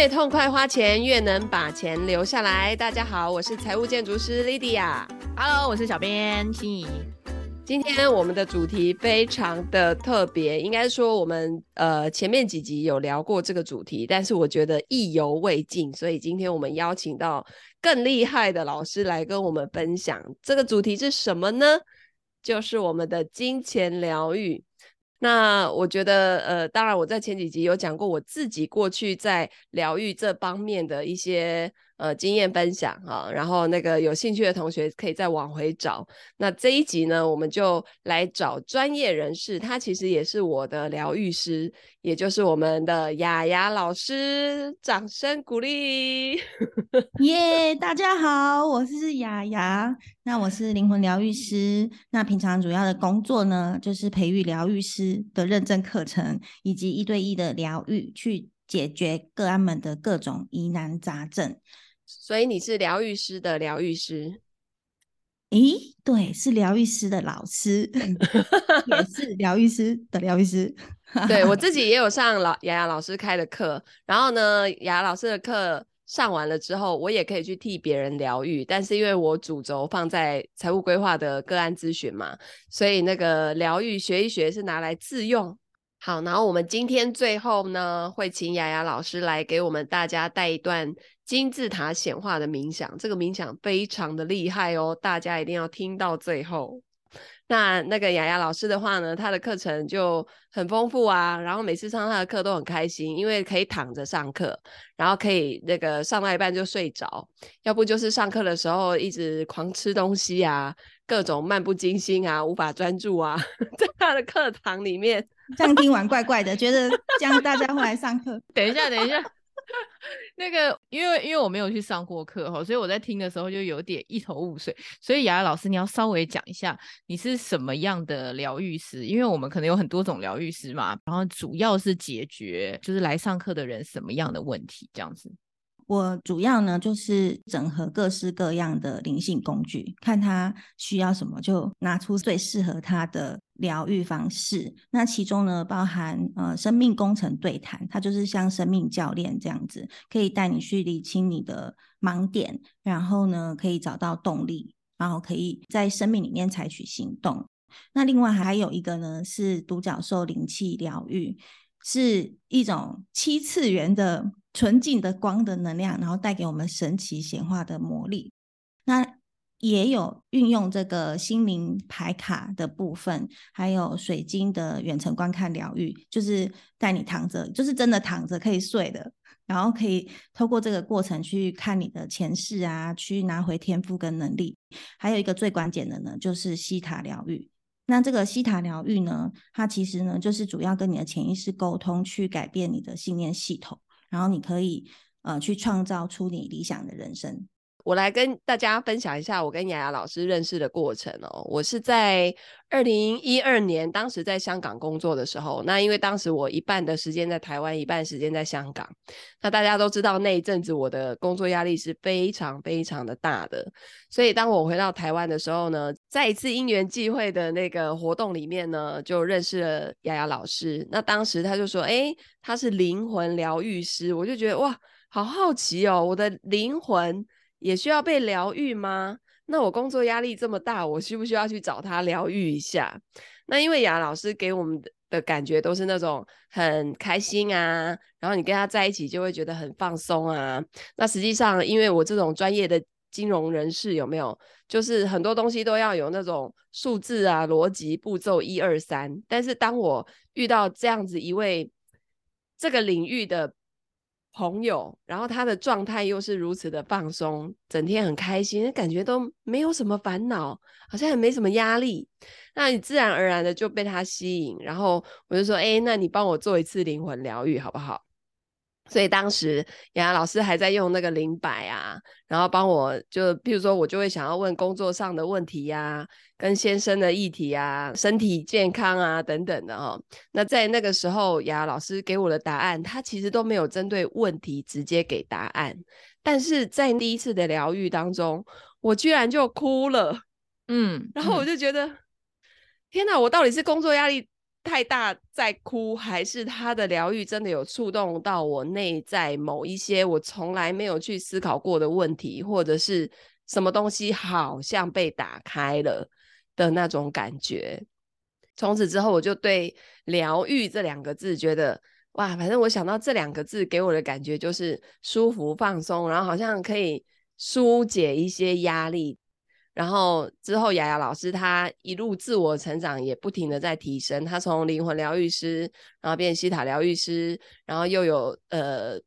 越痛快花钱，越能把钱留下来。大家好，我是财务建筑师 Lydia。Hello， 我是小编心怡。今天我们的主题非常的特别，应该说我们前面几集有聊过这个主题，但是我觉得意犹未尽，所以今天我们邀请到更厉害的老师来跟我们分享这个主题是什么呢？就是我们的金钱疗愈。那我觉得当然我在前几集有讲过我自己过去在疗愈这方面的一些经验分享啊，然后那个有兴趣的同学可以再往回找。那这一集呢，我们就来找专业人士，他其实也是我的疗愈师，也就是我们的雅雅老师，掌声鼓励。耶、yeah, 大家好，我是雅雅，那我是灵魂疗愈师，那平常主要的工作呢，就是培育疗愈师的认证课程以及一对一的疗愈，去解决个案们的各种疑难杂症。所以你是疗愈师的疗愈师？咦，对，是疗愈师的老师也是疗愈师的疗愈师对，我自己也有上雅雅老师开的课，然后呢雅雅老师的课上完了之后，我也可以去替别人疗愈，但是因为我主轴放在财务规划的个案咨询嘛，所以那个疗愈学一学是拿来自用。好，然后我们今天最后呢，会请雅雅老师来给我们大家带一段金字塔显化的冥想，这个冥想非常的厉害哦，大家一定要听到最后。那个雅雅老师的话呢，她的课程就很丰富啊，然后每次上她的课都很开心，因为可以躺着上课，然后可以那个上到一半就睡着，要不就是上课的时候一直狂吃东西啊，各种漫不经心啊，无法专注啊，在她的课堂里面这样听完怪怪的觉得这样大家会来上课等一下那个因为我没有去上过课，所以我在听的时候就有点一头雾水，所以雅雅老师你要稍微讲一下你是什么样的疗愈师，因为我们可能有很多种疗愈师嘛，然后主要是解决就是来上课的人什么样的问题这样子。我主要呢就是整合各式各样的灵性工具，看他需要什么就拿出最适合他的疗愈方式。那其中呢包含生命工程对谈，它就是像生命教练这样子，可以带你去理清你的盲点，然后呢可以找到动力，然后可以在生命里面采取行动。那另外还有一个呢是独角兽灵气疗愈，是一种七次元的纯净的光的能量，然后带给我们神奇显化的魔力。那也有运用这个心灵牌卡的部分，还有水晶的远程观看疗愈，就是带你躺着，就是真的躺着可以睡的，然后可以透过这个过程去看你的前世啊，去拿回天赋跟能力。还有一个最关键的呢就是西塔疗愈，那这个西塔疗愈呢，它其实呢就是主要跟你的潜意识沟通，去改变你的信念系统，然后你可以去创造出你理想的人生。我来跟大家分享一下我跟雅雅老师认识的过程哦。我是在2012年当时在香港工作的时候，那因为当时我一半的时间在台湾，一半时间在香港，那大家都知道那一阵子我的工作压力是非常非常的大的，所以当我回到台湾的时候呢，在一次因缘际会的那个活动里面呢，就认识了雅雅老师。那当时他就说他是灵魂疗愈师，我就觉得哇好好奇哦，我的灵魂也需要被疗愈吗？那我工作压力这么大，我需不需要去找他疗愈一下？那因为雅老师给我们的感觉都是那种很开心啊，然后你跟他在一起就会觉得很放松啊。那实际上因为我这种专业的金融人士有没有，就是很多东西都要有那种数字啊，逻辑步骤1、2、3，但是当我遇到这样子一位这个领域的朋友，然后他的状态又是如此的放松，整天很开心，感觉都没有什么烦恼，好像也没什么压力，那你自然而然的就被他吸引。然后我就说那你帮我做一次灵魂疗愈好不好？所以当时雅雅老师还在用那个灵摆啊，然后帮我就譬如说我就会想要问工作上的问题啊，跟先生的议题啊，身体健康啊等等的那在那个时候雅雅老师给我的答案，他其实都没有针对问题直接给答案，但是在第一次的疗愈当中我居然就哭了。然后我就觉天哪，我到底是工作压力太大在哭，还是他的疗愈真的有触动到我内在某一些我从来没有去思考过的问题，或者是什么东西好像被打开了的那种感觉。从此之后我就对疗愈这两个字觉得哇，反正我想到这两个字给我的感觉就是舒服放松，然后好像可以疏解一些压力。然后之后雅雅老师她一路自我成长也不停的在提升，她从灵魂疗愈师然后变西塔疗愈师，然后又有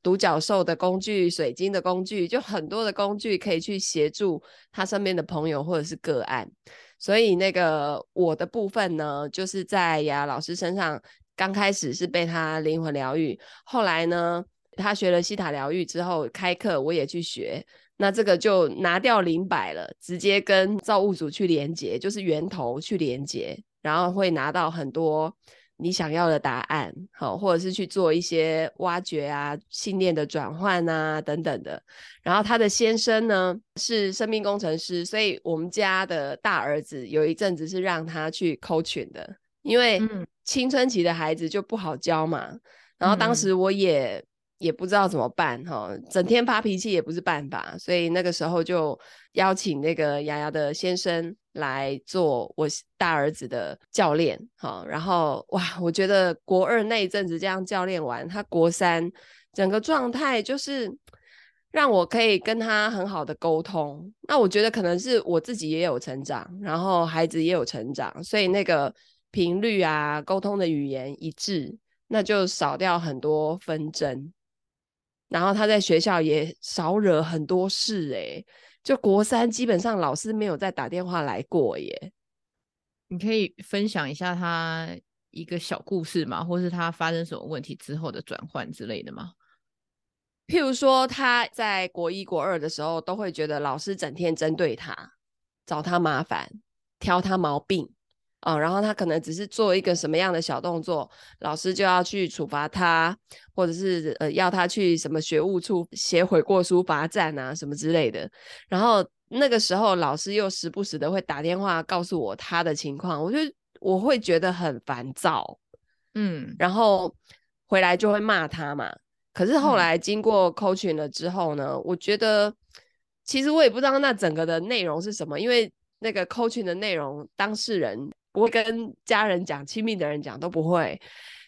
独角兽的工具、水晶的工具，就很多的工具可以去协助她身边的朋友或者是个案。所以那个我的部分呢，就是在雅雅老师身上刚开始是被她灵魂疗愈，后来呢她学了西塔疗愈之后开课我也去学，那这个就拿掉灵摆了，直接跟造物主去连接，就是源头去连接，然后会拿到很多你想要的答案，好，或者是去做一些挖掘啊、信念的转换啊等等的。然后他的先生呢是生命工程师，所以我们家的大儿子有一阵子是让他去 coaching 的，因为青春期的孩子就不好教嘛。然后当时我也不知道怎么办，整天发脾气也不是办法，所以那个时候就邀请那个雅雅的先生来做我大儿子的教练。然后哇，我觉得国二那一阵子这样教练完，他国三整个状态就是让我可以跟他很好的沟通。那我觉得可能是我自己也有成长，然后孩子也有成长，所以那个频率啊、沟通的语言一致，那就少掉很多纷争。然后他在学校也少惹很多事欸，就国三基本上老师没有再打电话来过耶。你可以分享一下他一个小故事吗？或是他发生什么问题之后的转换之类的吗？譬如说他在国一国二的时候都会觉得老师整天针对他，找他麻烦，挑他毛病哦，然后他可能只是做一个什么样的小动作，老师就要去处罚他，或者是要他去什么学务处写悔过书、罚站啊什么之类的。然后那个时候老师又时不时的会打电话告诉我他的情况，我会觉得很烦躁，然后回来就会骂他嘛。可是后来经过 coaching 了之后呢，我觉得其实我也不知道那整个的内容是什么，因为那个 coaching 的内容当事人不会跟家人讲，亲密的人讲都不会，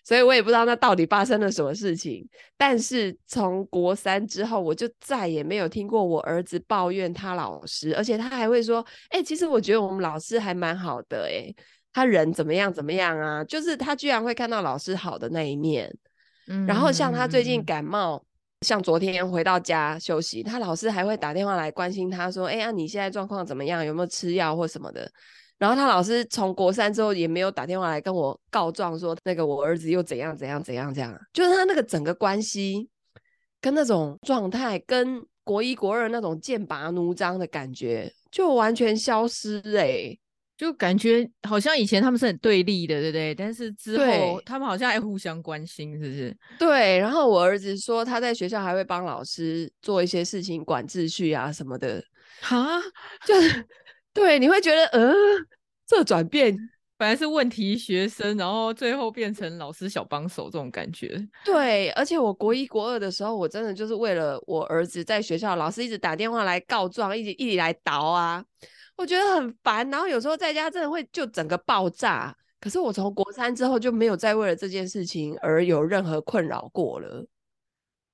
所以我也不知道那到底发生了什么事情。但是从国三之后我就再也没有听过我儿子抱怨他老师，而且他还会说其实我觉得我们老师还蛮好的他人怎么样怎么样啊，就是他居然会看到老师好的那一面。然后像他最近感冒，像昨天回到家休息，他老师还会打电话来关心他说你现在状况怎么样，有没有吃药或什么的。然后他老师从国三之后也没有打电话来跟我告状说那个我儿子又怎样怎样怎样这样，就是他那个整个关系跟那种状态跟国一国二那种剑拔弩张的感觉就完全消失就感觉好像以前他们是很对立的，对不对？但是之后他们好像还互相关心，是不是？对。然后我儿子说他在学校还会帮老师做一些事情，管秩序啊什么的。哈，就是对，你会觉得这转变本来是问题学生，然后最后变成老师小帮手这种感觉。对，而且我国一国二的时候我真的就是为了我儿子在学校老师一直打电话来告状，一直来叨啊，我觉得很烦。然后有时候在家真的会就整个爆炸，可是我从国三之后就没有再为了这件事情而有任何困扰过了。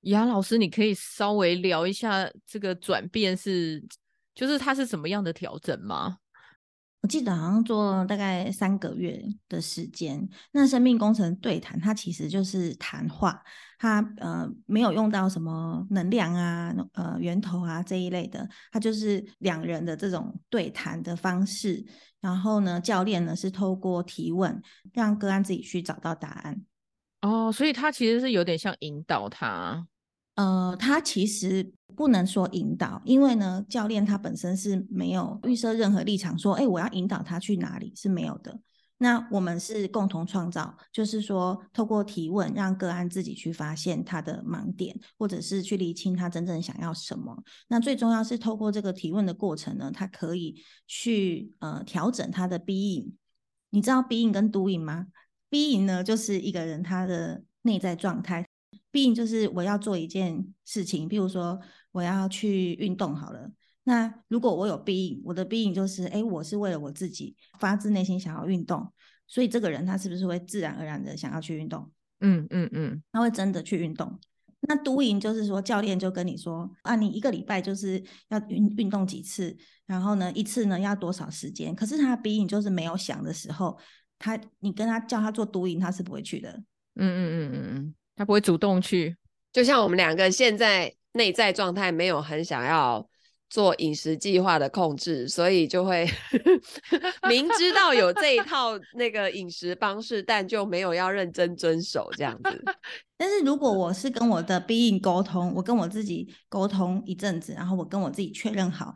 雅老师，你可以稍微聊一下这个转变就是它是什么样的调整吗？我记得好像做大概3个月的时间。那生命工程对谈它其实就是谈话，它没有用到什么能量啊、源头啊这一类的，它就是2人的这种对谈的方式。然后呢，教练呢是透过提问让个案自己去找到答案。哦，所以它其实是有点像引导他。他其实不能说引导，因为呢教练他本身是没有预设任何立场说我要引导他去哪里，是没有的。那我们是共同创造，就是说透过提问让个案自己去发现他的盲点，或者是去厘清他真正想要什么。那最重要是透过这个提问的过程呢，他可以去调整他的 being。 你知道 being 跟 doing 吗？ Being 呢就是一个人他的内在状态， Being 就是我要做一件事情，比如说我要去运动好了，那如果我有 Being， 我的 Being 就是我是为了我自己发自内心想要运动，所以这个人他是不是会自然而然的想要去运动，他会真的去运动。那 Doing 就是说教练就跟你说啊，你一个礼拜就是要 运动几次，然后呢一次呢要多少时间，可是他 Being 就是没有想的时候，你跟他叫他做 Doing 他是不会去的，他不会主动去。就像我们两个现在内在状态没有很想要做饮食计划的控制，所以就会明知道有这一套那个饮食方式但就没有要认真遵守这样子。但是如果我是跟我的 Being 沟通，我跟我自己沟通一阵子，然后我跟我自己确认好，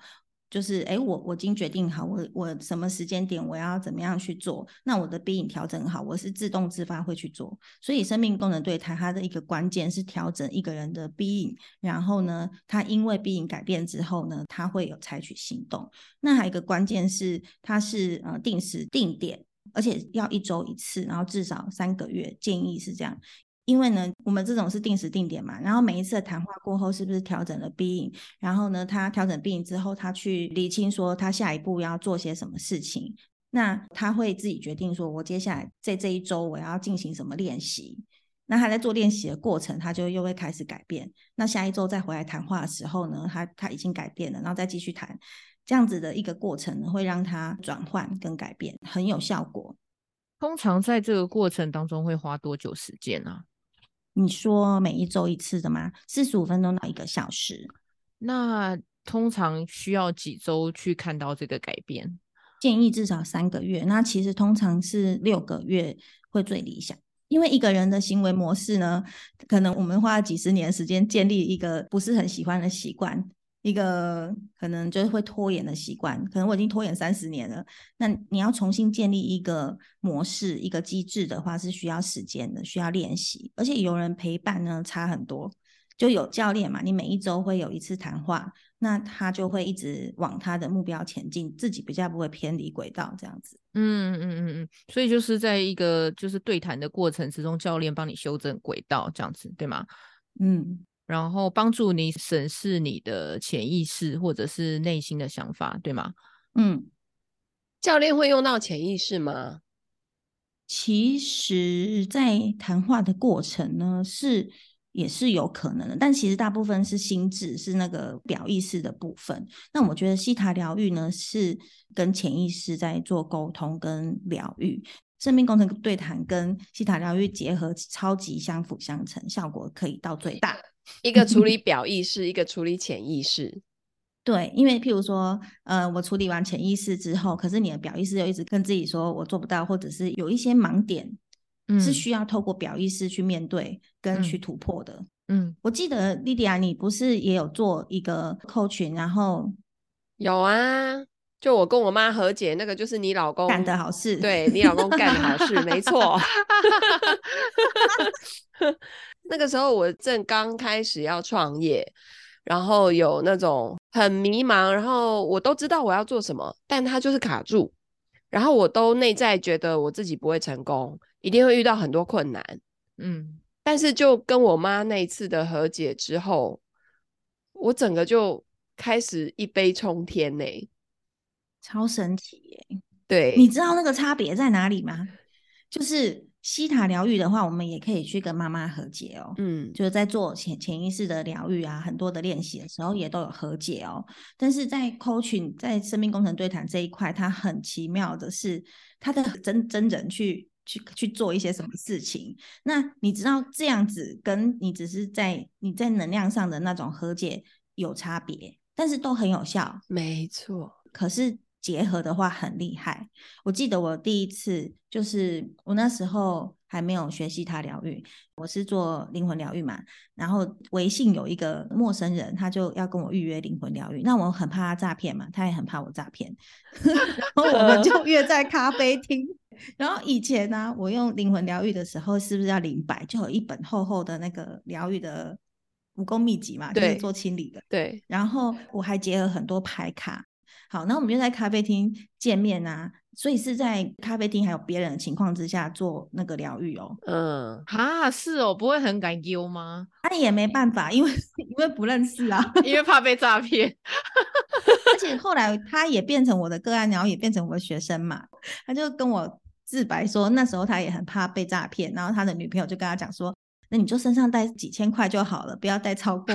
就是我已经决定好我什么时间点我要怎么样去做，那我的 Being 调整好，我是自动自发会去做。所以生命功能对谈它的一个关键是调整一个人的 Being， 然后呢他因为 Being 改变之后呢他会有采取行动。那还有一个关键是它是定时定点，而且要一周一次，然后至少3个月，建议是这样。因为呢我们这种是定时定点嘛，然后每一次的谈话过后是不是调整了 Being， 然后呢他调整 Being 之后，他去厘清说他下一步要做些什么事情，那他会自己决定说我接下来在这一周我要进行什么练习，那他在做练习的过程他就又会开始改变，那下一周再回来谈话的时候呢他已经改变了，然后再继续谈，这样子的一个过程会让他转换跟改变很有效果。通常在这个过程当中会花多久时间啊？你说每一周一次的吗？45分钟到1个小时。那通常需要几周去看到这个改变？建议至少3个月，那其实通常是6个月会最理想。因为一个人的行为模式呢，可能我们花了几十年时间建立一个不是很喜欢的习惯，一个可能就会拖延的习惯，可能我已经拖延30年了，那你要重新建立一个模式一个机制的话是需要时间的，需要练习，而且有人陪伴呢差很多，就有教练嘛，你每一周会有一次谈话，那他就会一直往他的目标前进，自己比较不会偏离轨道这样子。所以就是在一个就是对谈的过程之中，教练帮你修正轨道这样子对吗？然后帮助你审视你的潜意识或者是内心的想法对吗？教练会用到潜意识吗？其实在谈话的过程呢是也是有可能的，但其实大部分是心智，是那个表意识的部分。那我觉得西塔疗愈呢是跟潜意识在做沟通跟疗愈，生命工程对谈跟西塔疗愈结合超级相辅相成，效果可以到最大。一个处理表意识一个处理潜意识。对，因为譬如说我处理完潜意识之后，可是你的表意识又一直跟自己说我做不到，或者是有一些盲点是需要透过表意识去面对跟去突破的。我记得 Lydia 你不是也有做一个 coaching， 然后有啊，就我跟我妈和解，那个就是你老公干的好事。对，你老公干的好事没错。那个时候我正刚开始要创业，然后有那种很迷茫，然后我都知道我要做什么，但它就是卡住，然后我都内在觉得我自己不会成功，一定会遇到很多困难。但是就跟我妈那一次的和解之后，我整个就开始一飞冲天欸，超神奇耶。对，你知道那个差别在哪里吗？就是西塔疗愈的话我们也可以去跟妈妈和解哦，就是在做潜意识的疗愈啊，很多的练习的时候也都有和解哦。但是在 coaching 在生命工程对谈这一块，它很奇妙的是它的真人去做一些什么事情。那你知道这样子跟你只是在你在能量上的那种和解有差别，但是都很有效。没错，可是结合的话很厉害。我记得我第一次就是我那时候还没有学西塔疗愈，我是做灵魂疗愈嘛，然后微信有一个陌生人他就要跟我预约灵魂疗愈，那我很怕他诈骗嘛，他也很怕我诈骗。然后我们就约在咖啡厅。然后以前呢，我用灵魂疗愈的时候是不是要100，就有一本厚厚的那个疗愈的武功秘籍嘛，就是做清理的。对，然后我还结合很多牌卡，好，那我们就在咖啡厅见面啊，所以是在咖啡厅还有别人的情况之下做那个疗愈哦。嗯，哈，是哦，不会很感忧吗？那、也没办法，因为不认识啊，因为怕被诈骗。而且后来他也变成我的个案，然后也变成我的学生嘛，他就跟我自白说，那时候他也很怕被诈骗，然后他的女朋友就跟他讲说，那你就身上带几千块就好了，不要带超过。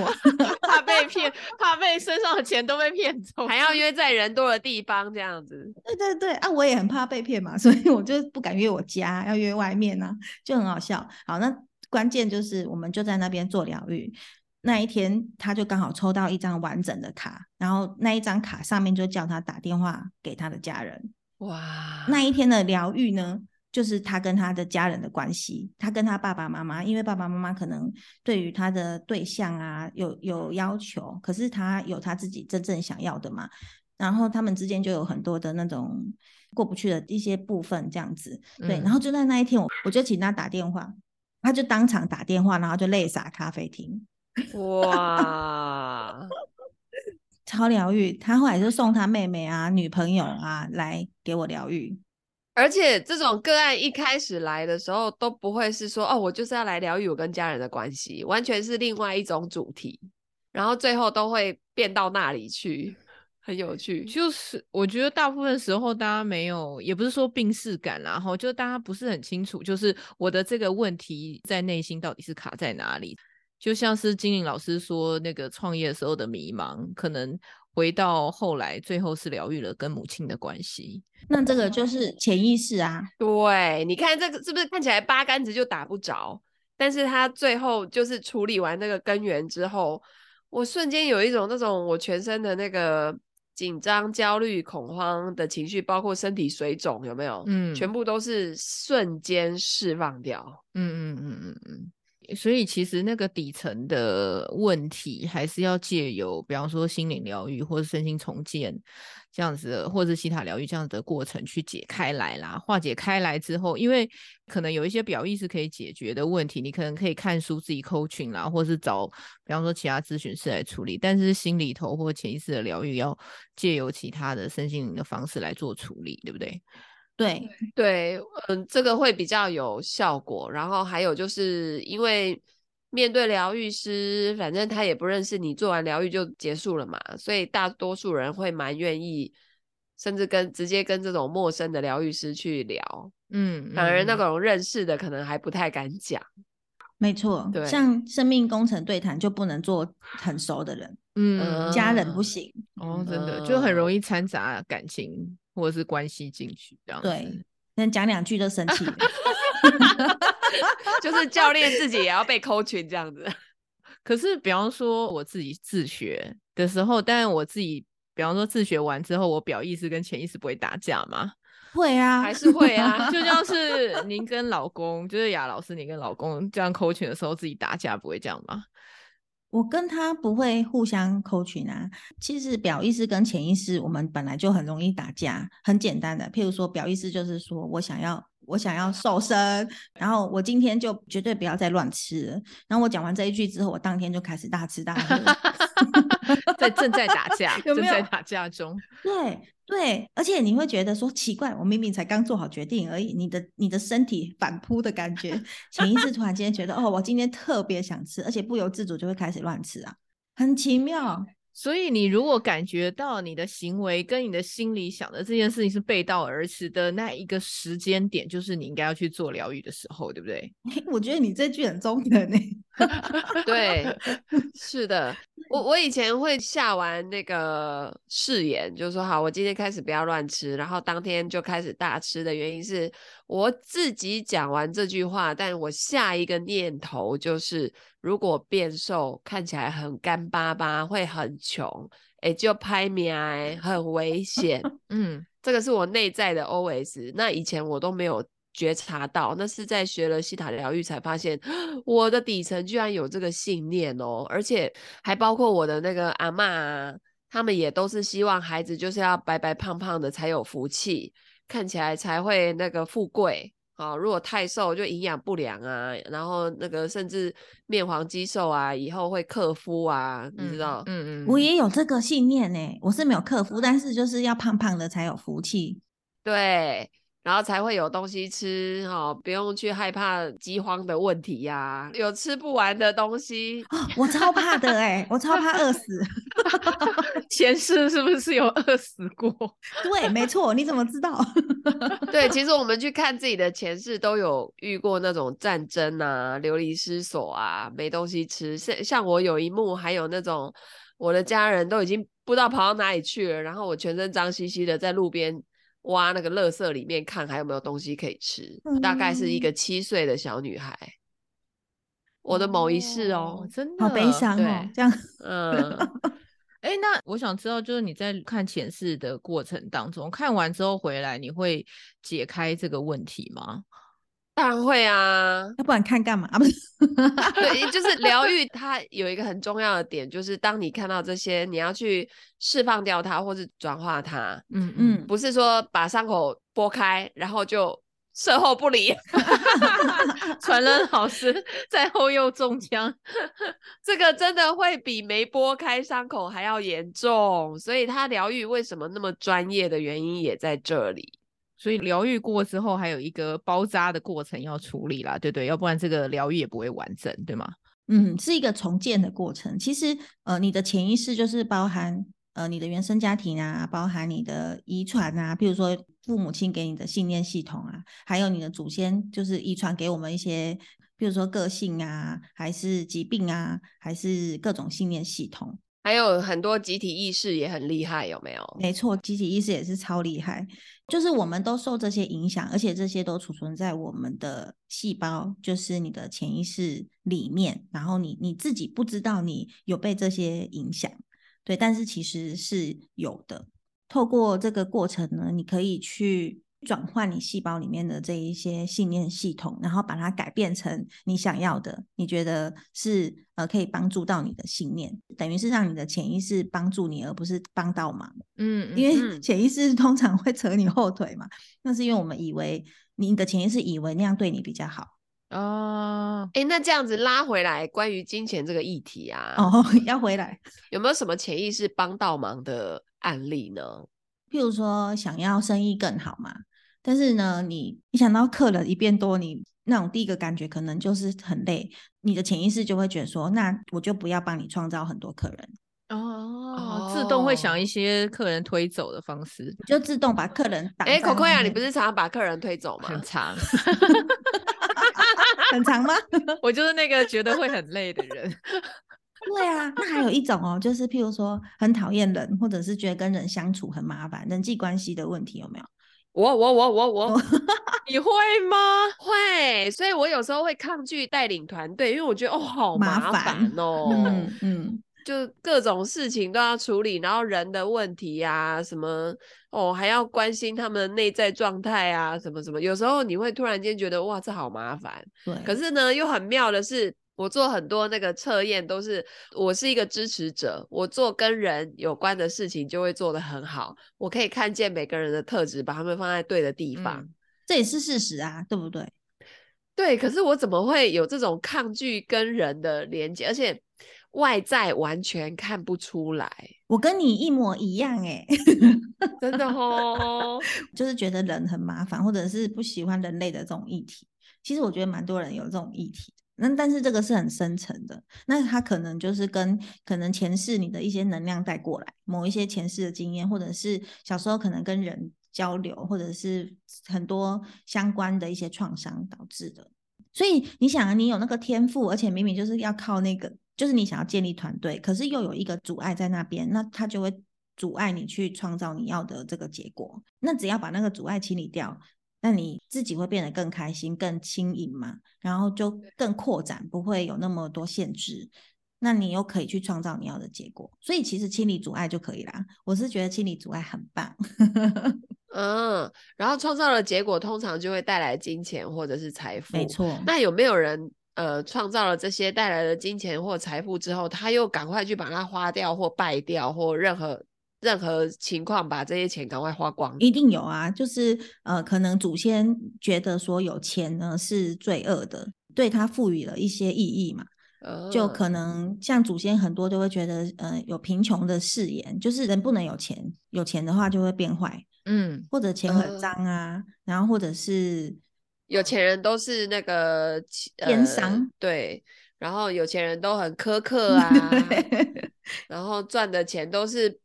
怕被骗，怕被身上的钱都被骗走，还要约在人多的地方这样子。对对对啊，我也很怕被骗嘛，所以我就不敢约我家，要约外面啊，就很好笑。好，那关键就是我们就在那边做疗愈。那一天他就刚好抽到一张完整的卡，然后那一张卡上面就叫他打电话给他的家人。哇，那一天的疗愈呢，就是他跟他的家人的关系，他跟他爸爸妈妈，因为爸爸妈妈可能对于他的对象啊有要求，可是他有他自己真正想要的嘛，然后他们之间就有很多的那种过不去的一些部分这样子，对、然后就在那一天我就请他打电话，他就当场打电话，然后就泪洒咖啡厅。哇。超疗愈，他后来就送他妹妹啊女朋友啊来给我疗愈。而且这种个案一开始来的时候都不会是说，哦，我就是要来疗愈我跟家人的关系，完全是另外一种主题，然后最后都会变到那里去，很有趣。就是我觉得大部分时候大家没有，也不是说病识感啦，然后就大家不是很清楚，就是我的这个问题在内心到底是卡在哪里。就像是金玲老师说那个创业的时候的迷茫，可能回到后来最后是疗愈了跟母亲的关系，那这个就是潜意识啊。对，你看这个是不是看起来八竿子就打不着，但是他最后就是处理完那个根源之后，我瞬间有一种那种我全身的那个紧张焦虑恐慌的情绪，包括身体水肿有没有、全部都是瞬间释放掉。所以其实那个底层的问题还是要借由比方说心灵疗愈或是身心重建这样子的，或是西塔疗愈这样子的过程去解开来啦，化解开来之后，因为可能有一些表意识可以解决的问题，你可能可以看书自己 coaching 啦，或是找比方说其他咨询师来处理，但是心里头或潜意识的疗愈要借由其他的身心灵的方式来做处理，对不对？对对，这个会比较有效果。然后还有就是因为面对疗愈师，反正他也不认识你，做完疗愈就结束了嘛，所以大多数人会蛮愿意甚至直接跟这种陌生的疗愈师去聊。反而那种认识的可能还不太敢讲。没错，对，像生命工程对谈就不能做很熟的人，家人不行哦，真的就很容易掺杂感情或者是关系进去这样子。对，但讲两句就生气了。就是教练自己也要被扣群这样子。可是比方说我自己自学的时候，但我自己比方说自学完之后，我表意识跟潜意识不会打架吗？会啊，还是会啊。就像是您跟老公，就是雅老师你跟老公这样扣群的时候自己打架不会这样吗？我跟他不会互相扣群啊。其实表意识跟潜意识我们本来就很容易打架，很简单的，譬如说表意识就是说我想要瘦身，然后我今天就绝对不要再乱吃了，然后我讲完这一句之后，我当天就开始大吃大喝。正在打架。有没有正在打架中？对对，而且你会觉得说奇怪，我明明才刚做好决定而已，你的身体反扑的感觉。潜意识突然间觉得哦，我今天特别想吃，而且不由自主就会开始乱吃啊，很奇妙。所以你如果感觉到你的行为跟你的心里想的这件事情是背道而驰的，那一个时间点就是你应该要去做疗愈的时候，对不对？我觉得你这句很中肯耶。对，是的。我以前会下完那个誓言，就是说好，我今天开始不要乱吃，然后当天就开始大吃的原因是我自己讲完这句话，但我下一个念头就是如果变瘦看起来很干巴巴，会很穷，就拍命很危险。这个是我内在的 OS， 那以前我都没有觉察到，那是在学了西塔疗愈才发现我的底层居然有这个信念哦，而且还包括我的那个阿嬷啊，他们也都是希望孩子就是要白白胖胖的才有福气，看起来才会那个富贵，哦，如果太瘦就营养不良啊，然后那个甚至面黄肌瘦啊，以后会克夫啊，你知道？嗯嗯，我也有这个信念欸，我是没有克夫，但是就是要胖胖的才有福气，对，然后才会有东西吃，哦，不用去害怕饥荒的问题啊，有吃不完的东西，哦，我超怕的欸，我超怕饿死。前世是不是有饿死过？对，没错，你怎么知道？对，其实我们去看自己的前世都有遇过那种战争啊，流离失所啊，没东西吃，像我有一幕还有那种我的家人都已经不知道跑到哪里去了，然后我全身脏兮兮的在路边挖那个垃圾里面看还有没有东西可以吃，大概是一个7岁的小女孩。我的某一世哦，真的好悲伤哦，这样，欸，那我想知道就是你在看前世的过程当中，看完之后回来你会解开这个问题吗？当然会啊，要不然看干嘛？对，就是疗愈它有一个很重要的点，就是当你看到这些你要去释放掉它或是转化它，嗯嗯，不是说把伤口拨开然后就售后不理。传人老师在后又中枪。这个真的会比没拨开伤口还要严重，所以他疗愈为什么那么专业的原因也在这里。所以疗愈过之后还有一个包扎的过程要处理啦，对对，要不然这个疗愈也不会完整，对吗？嗯，是一个重建的过程。其实你的潜意识就是包含你的原生家庭啊，包含你的遗传啊，比如说父母亲给你的信念系统啊，还有你的祖先就是遗传给我们一些比如说个性啊，还是疾病啊，还是各种信念系统，还有很多集体意识也很厉害，有没有？没错，集体意识也是超厉害，就是我们都受这些影响，而且这些都储存在我们的细胞，就是你的潜意识里面，然后你自己不知道你有被这些影响，对，但是其实是有的。透过这个过程呢，你可以去转换你细胞里面的这一些信念系统，然后把它改变成你想要的，你觉得是可以帮助到你的信念，等于是让你的潜意识帮助你，而不是帮倒忙。因为潜意识通常会扯你后腿嘛，那是因为我们以为你的潜意识以为那样对你比较好。哦，欸，那这样子拉回来关于金钱这个议题啊，哦，要回来，有没有什么潜意识帮倒忙的案例呢？譬如说想要生意更好嘛，但是呢你想到客人一变多，你那种第一个感觉可能就是很累，你的潜意识就会觉得说那我就不要帮你创造很多客人。哦，自动会想一些客人推走的方式，就自动把客人挡。口口呀，你不是常常把客人推走吗？很常。很常吗？我就是那个觉得会很累的人。对啊，那还有一种哦，就是譬如说很讨厌人，或者是觉得跟人相处很麻烦，人际关系的问题有没有？我你会吗？会，所以我有时候会抗拒带领团队，因为我觉得哦好麻烦哦，就各种事情都要处理，然后人的问题啊什么哦，还要关心他们的内在状态啊什么什么，有时候你会突然间觉得哇这好麻烦。对，可是呢又很妙的是，我做很多那个测验都是我是一个支持者，我做跟人有关的事情就会做得很好，我可以看见每个人的特质，把他们放在对的地方，这也是事实啊，对不对？对，可是我怎么会有这种抗拒跟人的连接，而且外在完全看不出来。我跟你一模一样欸。真的哦。就是觉得人很麻烦，或者是不喜欢人类的这种议题，其实我觉得蛮多人有这种议题，那但是这个是很深层的，那它可能就是跟可能前世你的一些能量带过来，某一些前世的经验，或者是小时候可能跟人交流，或者是很多相关的一些创伤导致的。所以你想啊，你有那个天赋，而且明明就是要靠那个，就是你想要建立团队，可是又有一个阻碍在那边，那它就会阻碍你去创造你要的这个结果。那只要把那个阻碍清理掉，那你自己会变得更开心更轻盈嘛，然后就更扩展，不会有那么多限制，那你又可以去创造你要的结果。所以其实清理阻碍就可以啦，我是觉得清理阻碍很棒。然后创造的结果通常就会带来金钱或者是财富。没错。那有没有人创造了这些带来的金钱或财富之后，他又赶快去把它花掉或败掉或任何任何情况把这些钱赶快花光，一定有啊，就是可能祖先觉得说有钱呢是罪恶的，对他赋予了一些意义嘛，就可能像祖先很多就会觉得有贫穷的誓言，就是人不能有钱，有钱的话就会变坏，嗯，或者钱很脏啊，然后或者是有钱人都是那个奸商，对，然后有钱人都很苛刻啊然后赚的钱都是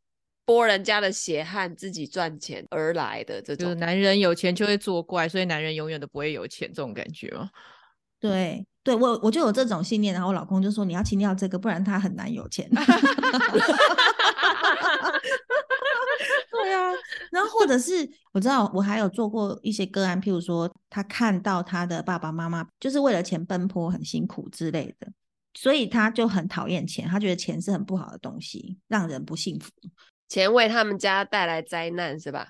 剥人家的血汗自己赚钱而来的，这种就是男人有钱就会作怪，所以男人永远都不会有钱，这种感觉吗？对对，我就有这种信念，然后我老公就说你要清掉这个，不然他很难有钱对啊，然后或者是我知道我还有做过一些个案，譬如说他看到他的爸爸妈妈就是为了钱奔波很辛苦之类的，所以他就很讨厌钱，他觉得钱是很不好的东西，让人不幸福，钱为他们家带来灾难是吧？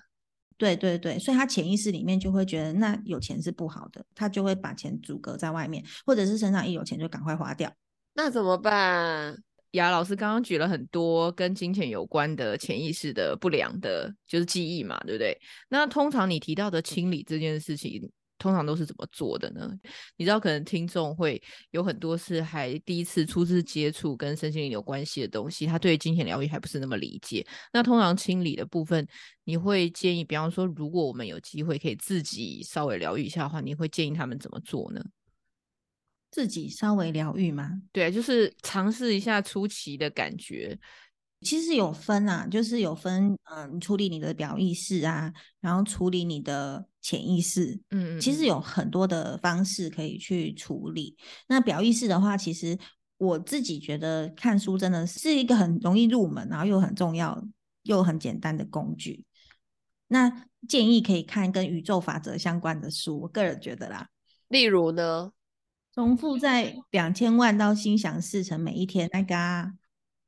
对对对，所以他潜意识里面就会觉得那有钱是不好的，他就会把钱阻隔在外面，或者是身上一有钱就赶快花掉。那怎么办？雅老师刚刚举了很多跟金钱有关的潜意识的不良的就是记忆嘛，对不对？那通常你提到的清理这件事情通常都是怎么做的呢？你知道可能听众会有很多是还第一次初次接触跟身心灵有关系的东西，他对金钱疗愈还不是那么理解，那通常清理的部分你会建议，比方说如果我们有机会可以自己稍微疗愈一下的话，你会建议他们怎么做呢？自己稍微疗愈吗？对，就是尝试一下初期的感觉。其实有分啊，就是有分处理你的表意识啊，然后处理你的潜意识，嗯，其实有很多的方式可以去处理。那表意识的话，其实我自己觉得看书真的是一个很容易入门，然后又很重要又很简单的工具。那建议可以看跟宇宙法则相关的书，我个人觉得啦。例如呢？重复在2000万到心想事成每一天那个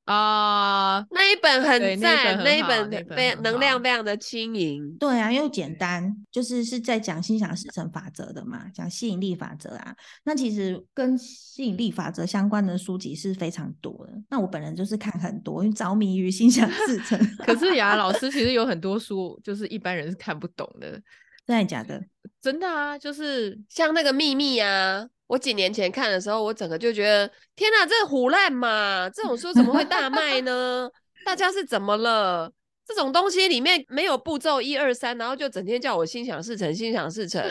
那一本很赞，那一本能量非常的轻盈，对啊，又简单，就是在讲心想事成法则的嘛，讲吸引力法则啊，那其实跟吸引力法则相关的书籍是非常多的，那我本人就是看很多，因为着迷于心想事成可是雅老师其实有很多书就是一般人是看不懂的。真的假的？真的啊，就是像那个秘密啊，我几年前看的时候我整个就觉得天哪，这唬烂嘛，这种书怎么会大卖呢大家是怎么了？这种东西里面没有步骤1、2、3，然后就整天叫我心想事成心想事成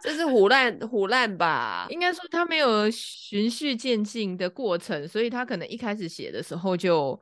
这是唬烂吧。应该说他没有循序渐进的过程，所以他可能一开始写的时候就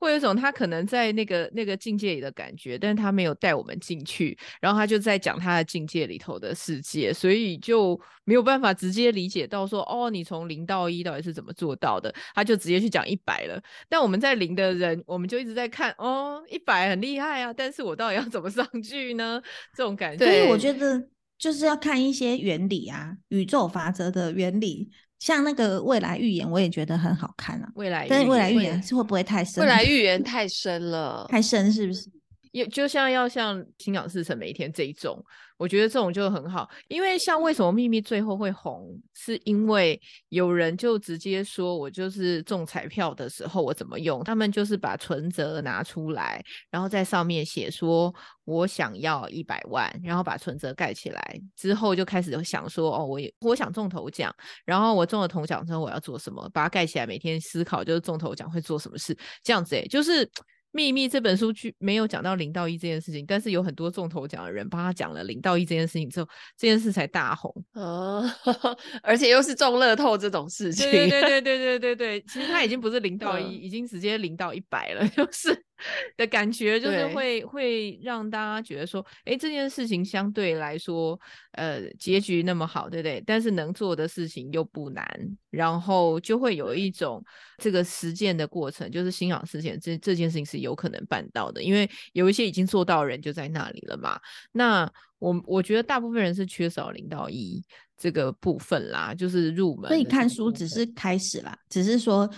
会有一种他可能在那个境界里的感觉，但是他没有带我们进去，然后他就在讲他的境界里头的世界，所以就没有办法直接理解到说哦，你从0到1到底是怎么做到的，他就直接去讲100了。但我们在0的人，我们就一直在看哦，100很厉害啊，但是我到底要怎么上去呢？这种感觉。所以我觉得就是要看一些原理啊，宇宙法则的原理。像那个未来预言我也觉得很好看啊，未来预言，但是未来预言是会不会太深？未来预言太深了太深是不是？就像要像心想事成每一天这一种，我觉得这种就很好。因为像为什么秘密最后会红，是因为有人就直接说我就是中彩票的时候我怎么用，他们就是把存折拿出来，然后在上面写说我想要100万，然后把存折盖起来之后就开始想说哦，我想中头奖，然后我中了头奖之后我要做什么，把它盖起来，每天思考就是中头奖会做什么事，这样子就是秘密这本书没有讲到0到1这件事情，但是有很多中头奖的人帮他讲了0到1这件事情之后，这件事才大红而且又是中乐透这种事情。对对对对对对对，其实他已经不是0到1，已经直接0到100了，就是的感觉，就是会让大家觉得说哎，这件事情相对来说结局那么好，对不对？但是能做的事情又不难，然后就会有一种这个实践的过程，就是心想事成这件事情是有可能办到的，因为有一些已经做到的人就在那里了嘛。那我觉得大部分人是缺少0到1这个部分啦，就是入门。所以看书只是开始啦，只是说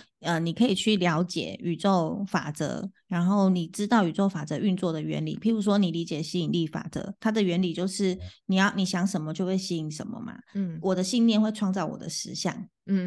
你可以去了解宇宙法则，然后你知道宇宙法则运作的原理，譬如说你理解吸引力法则，它的原理就是你想什么就会吸引什么嘛，我的信念会创造我的实相，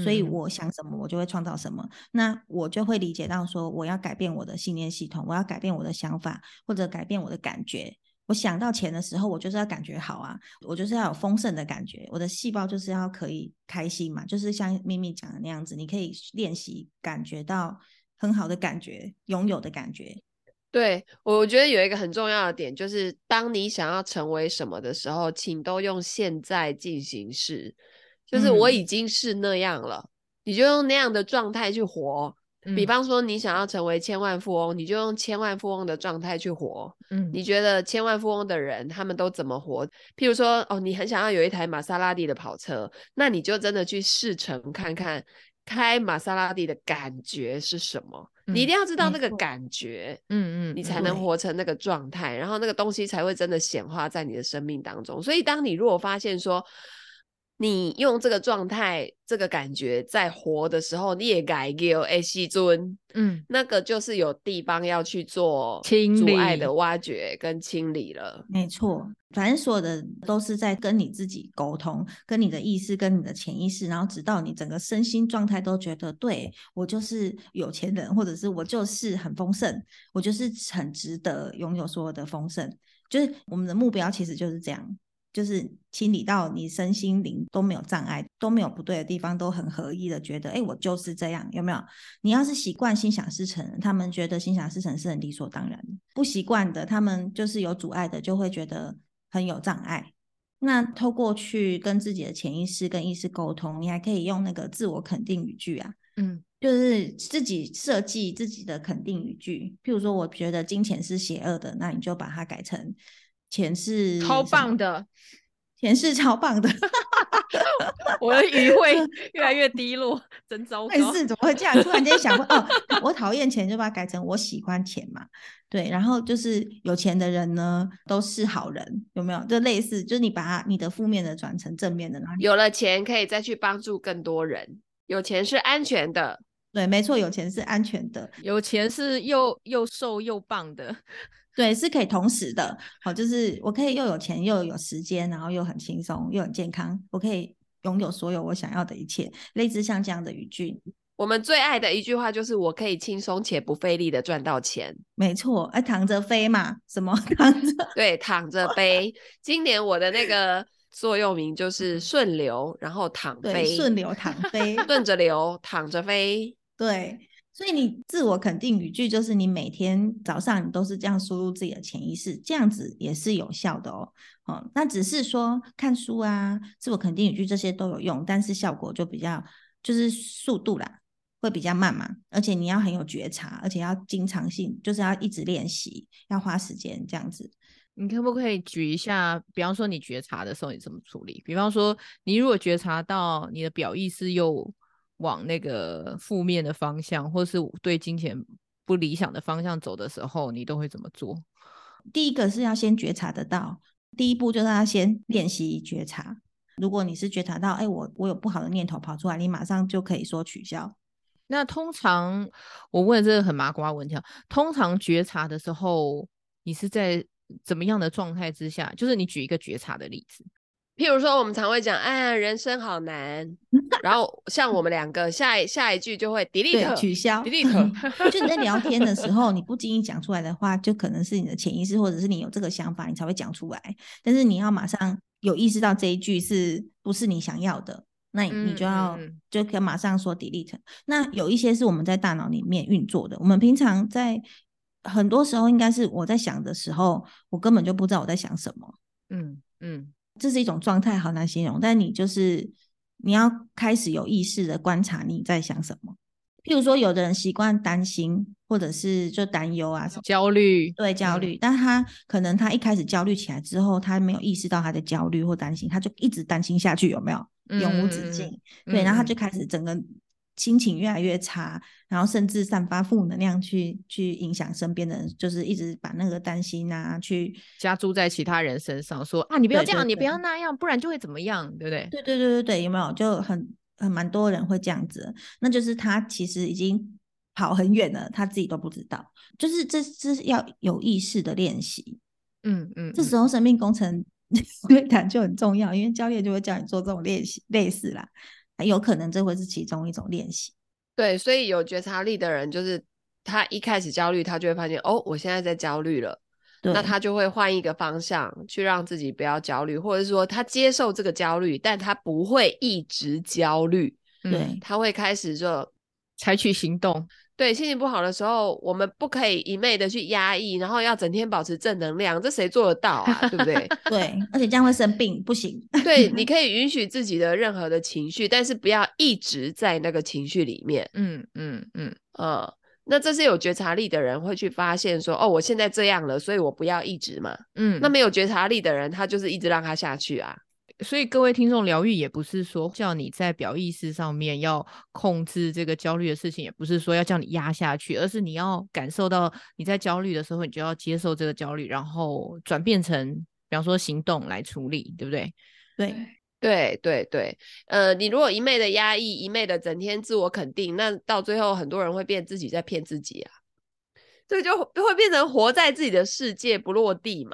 所以我想什么我就会创造什么，那我就会理解到说我要改变我的信念系统，我要改变我的想法，或者改变我的感觉。我想到钱的时候我就是要感觉好啊，我就是要有丰盛的感觉，我的细胞就是要可以开心嘛，就是像咪咪讲的那样子，你可以练习感觉到很好的感觉，拥有的感觉。对，我觉得有一个很重要的点，就是当你想要成为什么的时候，请都用现在进行式，就是我已经是那样了，你就用那样的状态去活。比方说你想要成为千万富翁，你就用千万富翁的状态去活。你觉得千万富翁的人他们都怎么活？譬如说哦，你很想要有一台玛莎拉蒂的跑车，那你就真的去试乘看看开玛莎拉蒂的感觉是什么。你一定要知道那个感觉，你才能活成那个状态，然后那个东西才会真的显化在你的生命当中。所以当你如果发现说你用这个状态这个感觉在活的时候，你也改掉的时阵，那个就是有地方要去做阻碍的挖掘跟清理了。没错，反正所有的都是在跟你自己沟通，跟你的意识，跟你的潜意识，然后直到你整个身心状态都觉得对，我就是有钱人，或者是我就是很丰盛，我就是很值得拥有所有的丰盛。就是我们的目标其实就是这样，就是清理到你身心灵都没有障碍，都没有不对的地方，都很合一的觉得我就是这样，有没有？你要是习惯心想事成，他们觉得心想事成是很理所当然的，不习惯的，他们就是有阻碍的，就会觉得很有障碍。那透过去跟自己的潜意识跟意识沟通，你还可以用那个自我肯定语句啊，就是自己设计自己的肯定语句。譬如说我觉得金钱是邪恶的，那你就把它改成钱是超棒的，钱是超棒的。我的语汇越来越低落，真糟糕。但是怎么会这样？突然间想哦，我讨厌钱就把它改成我喜欢钱嘛。对，然后就是有钱的人呢都是好人，有没有？就类似，就是你把你的负面的转成正面的，有了钱可以再去帮助更多人。有钱是安全的，对，没错，有钱是安全的，有钱是又瘦又棒的。对，是可以同时的。好，就是我可以又有钱又有时间，然后又很轻松又很健康，我可以拥有所有我想要的一切，类似像这样的语句。我们最爱的一句话就是我可以轻松且不费力的赚到钱。没错，躺着飞嘛，什么躺着？对，躺着飞。今年我的那个座右铭就是顺流然后躺飞。对，顺流躺飞。顺着流躺着飞。对，所以你自我肯定语句就是你每天早上你都是这样输入自己的潜意识，这样子也是有效的哦。那只是说看书啊，自我肯定语句这些都有用，但是效果就比较就是速度啦会比较慢嘛，而且你要很有觉察，而且要经常性，就是要一直练习，要花时间这样子。你可不可以举一下，比方说你觉察的时候你怎么处理？比方说你如果觉察到你的表意识又往那个负面的方向，或是对金钱不理想的方向走的时候，你都会怎么做？第一个是要先觉察得到，第一步就是要先练习觉察。如果你是觉察到我有不好的念头跑出来，你马上就可以说取消。那通常我问这个很麻瓜问题，通常觉察的时候你是在怎么样的状态之下？就是你举一个觉察的例子。譬如说我们常会讲人生好难，然后像我们两个下一句就会 delete 取消 delete。 就你在聊天的时候你不经意讲出来的话，就可能是你的潜意识或者是你有这个想法你才会讲出来，但是你要马上有意识到这一句是不是你想要的，那你就要就可以马上说 delete。 那有一些是我们在大脑里面运作的，我们平常在很多时候应该是我在想的时候我根本就不知道我在想什么。这是一种状态，好难形容，但你要开始有意识的观察你在想什么。譬如说有的人习惯担心或者是就担忧啊什么焦虑，对，焦虑，但他可能他一开始焦虑起来之后他没有意识到他的焦虑或担心，他就一直担心下去，有没有？永无止境。对，然后他就开始整个心情越来越差，然后甚至散发负能量去影响身边的人，就是一直把那个担心啊去加诸在其他人身上，说你不要这样，对对对，你不要那样，不然就会怎么样，对不对？对对对对，有没有？就很蛮多人会这样子，那就是他其实已经跑很远了，他自己都不知道。就是这是要有意识的练习。这时候生命工程对谈就很重要，因为教练就会教你做这种练习类似啦。有可能这会是其中一种练习。对，所以有觉察力的人就是他一开始焦虑他就会发现哦我现在在焦虑了，那他就会换一个方向去让自己不要焦虑，或者说他接受这个焦虑但他不会一直焦虑。对，他会开始就采取行动。对，心情不好的时候我们不可以一昧的去压抑，然后要整天保持正能量，这谁做得到啊对不对？对，而且这样会生病不行。对，你可以允许自己的任何的情绪，但是不要一直在那个情绪里面。那这是有觉察力的人会去发现说哦我现在这样了，所以我不要一直嘛。那没有觉察力的人他就是一直让他下去啊。所以各位听众，疗愈也不是说叫你在表意识上面要控制这个焦虑的事情，也不是说要叫你压下去，而是你要感受到你在焦虑的时候你就要接受这个焦虑，然后转变成比方说行动来处理，对不对？对对对对，你如果一昧的压抑，一昧的整天自我肯定，那到最后很多人会变自己在骗自己啊，所以就会变成活在自己的世界不落地嘛。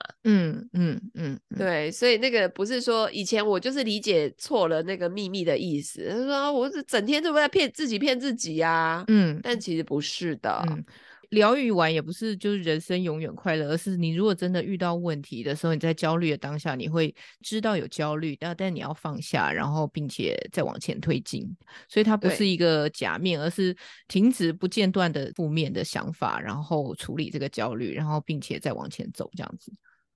对，所以那个不是说以前我就是理解错了那个秘密的意思，他说我整天都在骗自己啊。但其实不是的。疗愈完也不是就是人生永远快乐，而是你如果真的遇到问题的时候，你在焦虑的当下你会知道有焦虑，但你要放下，然后并且再往前推进。所以它不是一个假面，而是停止不间断的负面的想法，然后处理这个焦虑，然后并且再往前走这样子。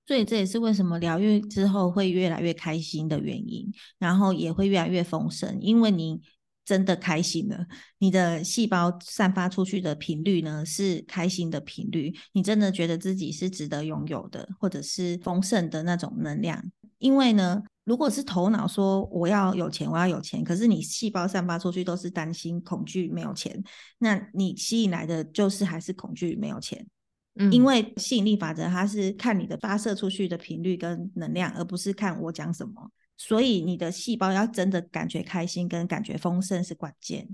所以这也是为什么疗愈之后会越来越开心的原因，然后也会越来越丰盛，因为你真的开心了，你的细胞散发出去的频率呢是开心的频率，你真的觉得自己是值得拥有的，或者是丰盛的那种能量。因为呢如果是头脑说我要有钱我要有钱，可是你细胞散发出去都是担心恐惧没有钱，那你吸引来的就是还是恐惧没有钱。因为吸引力法则它是看你的发射出去的频率跟能量，而不是看我讲什么，所以你的细胞要真的感觉开心跟感觉丰盛是关键。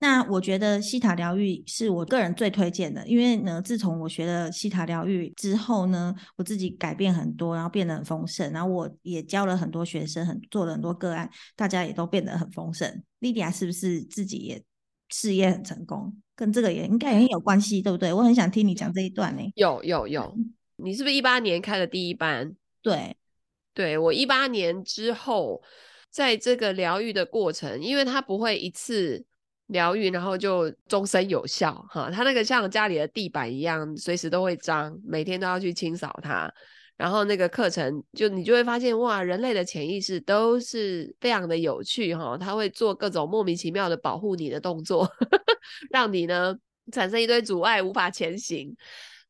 那我觉得西塔疗愈是我个人最推荐的，因为呢自从我学了西塔疗愈之后呢，我自己改变很多，然后变得很丰盛，然后我也教了很多学生，做了很多个案，大家也都变得很丰盛。 Lydia 是不是自己也事业很成功，跟这个也应该很有关系对不对？我很想听你讲这一段呢。有你是不是18年开了第一班？对，我18年之后在这个疗愈的过程，因为它不会一次疗愈然后就终身有效哈，它那个像家里的地板一样随时都会脏，每天都要去清扫它。然后那个课程就你就会发现哇，人类的潜意识都是非常的有趣哈，它会做各种莫名其妙的保护你的动作让你呢产生一堆阻碍无法前行。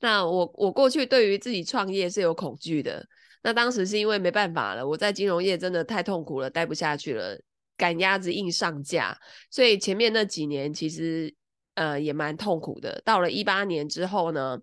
那我过去对于自己创业是有恐惧的，那当时是因为没办法了，我在金融业真的太痛苦了，待不下去了，赶鸭子硬上架，所以前面那几年其实也蛮痛苦的。到了18年之后呢，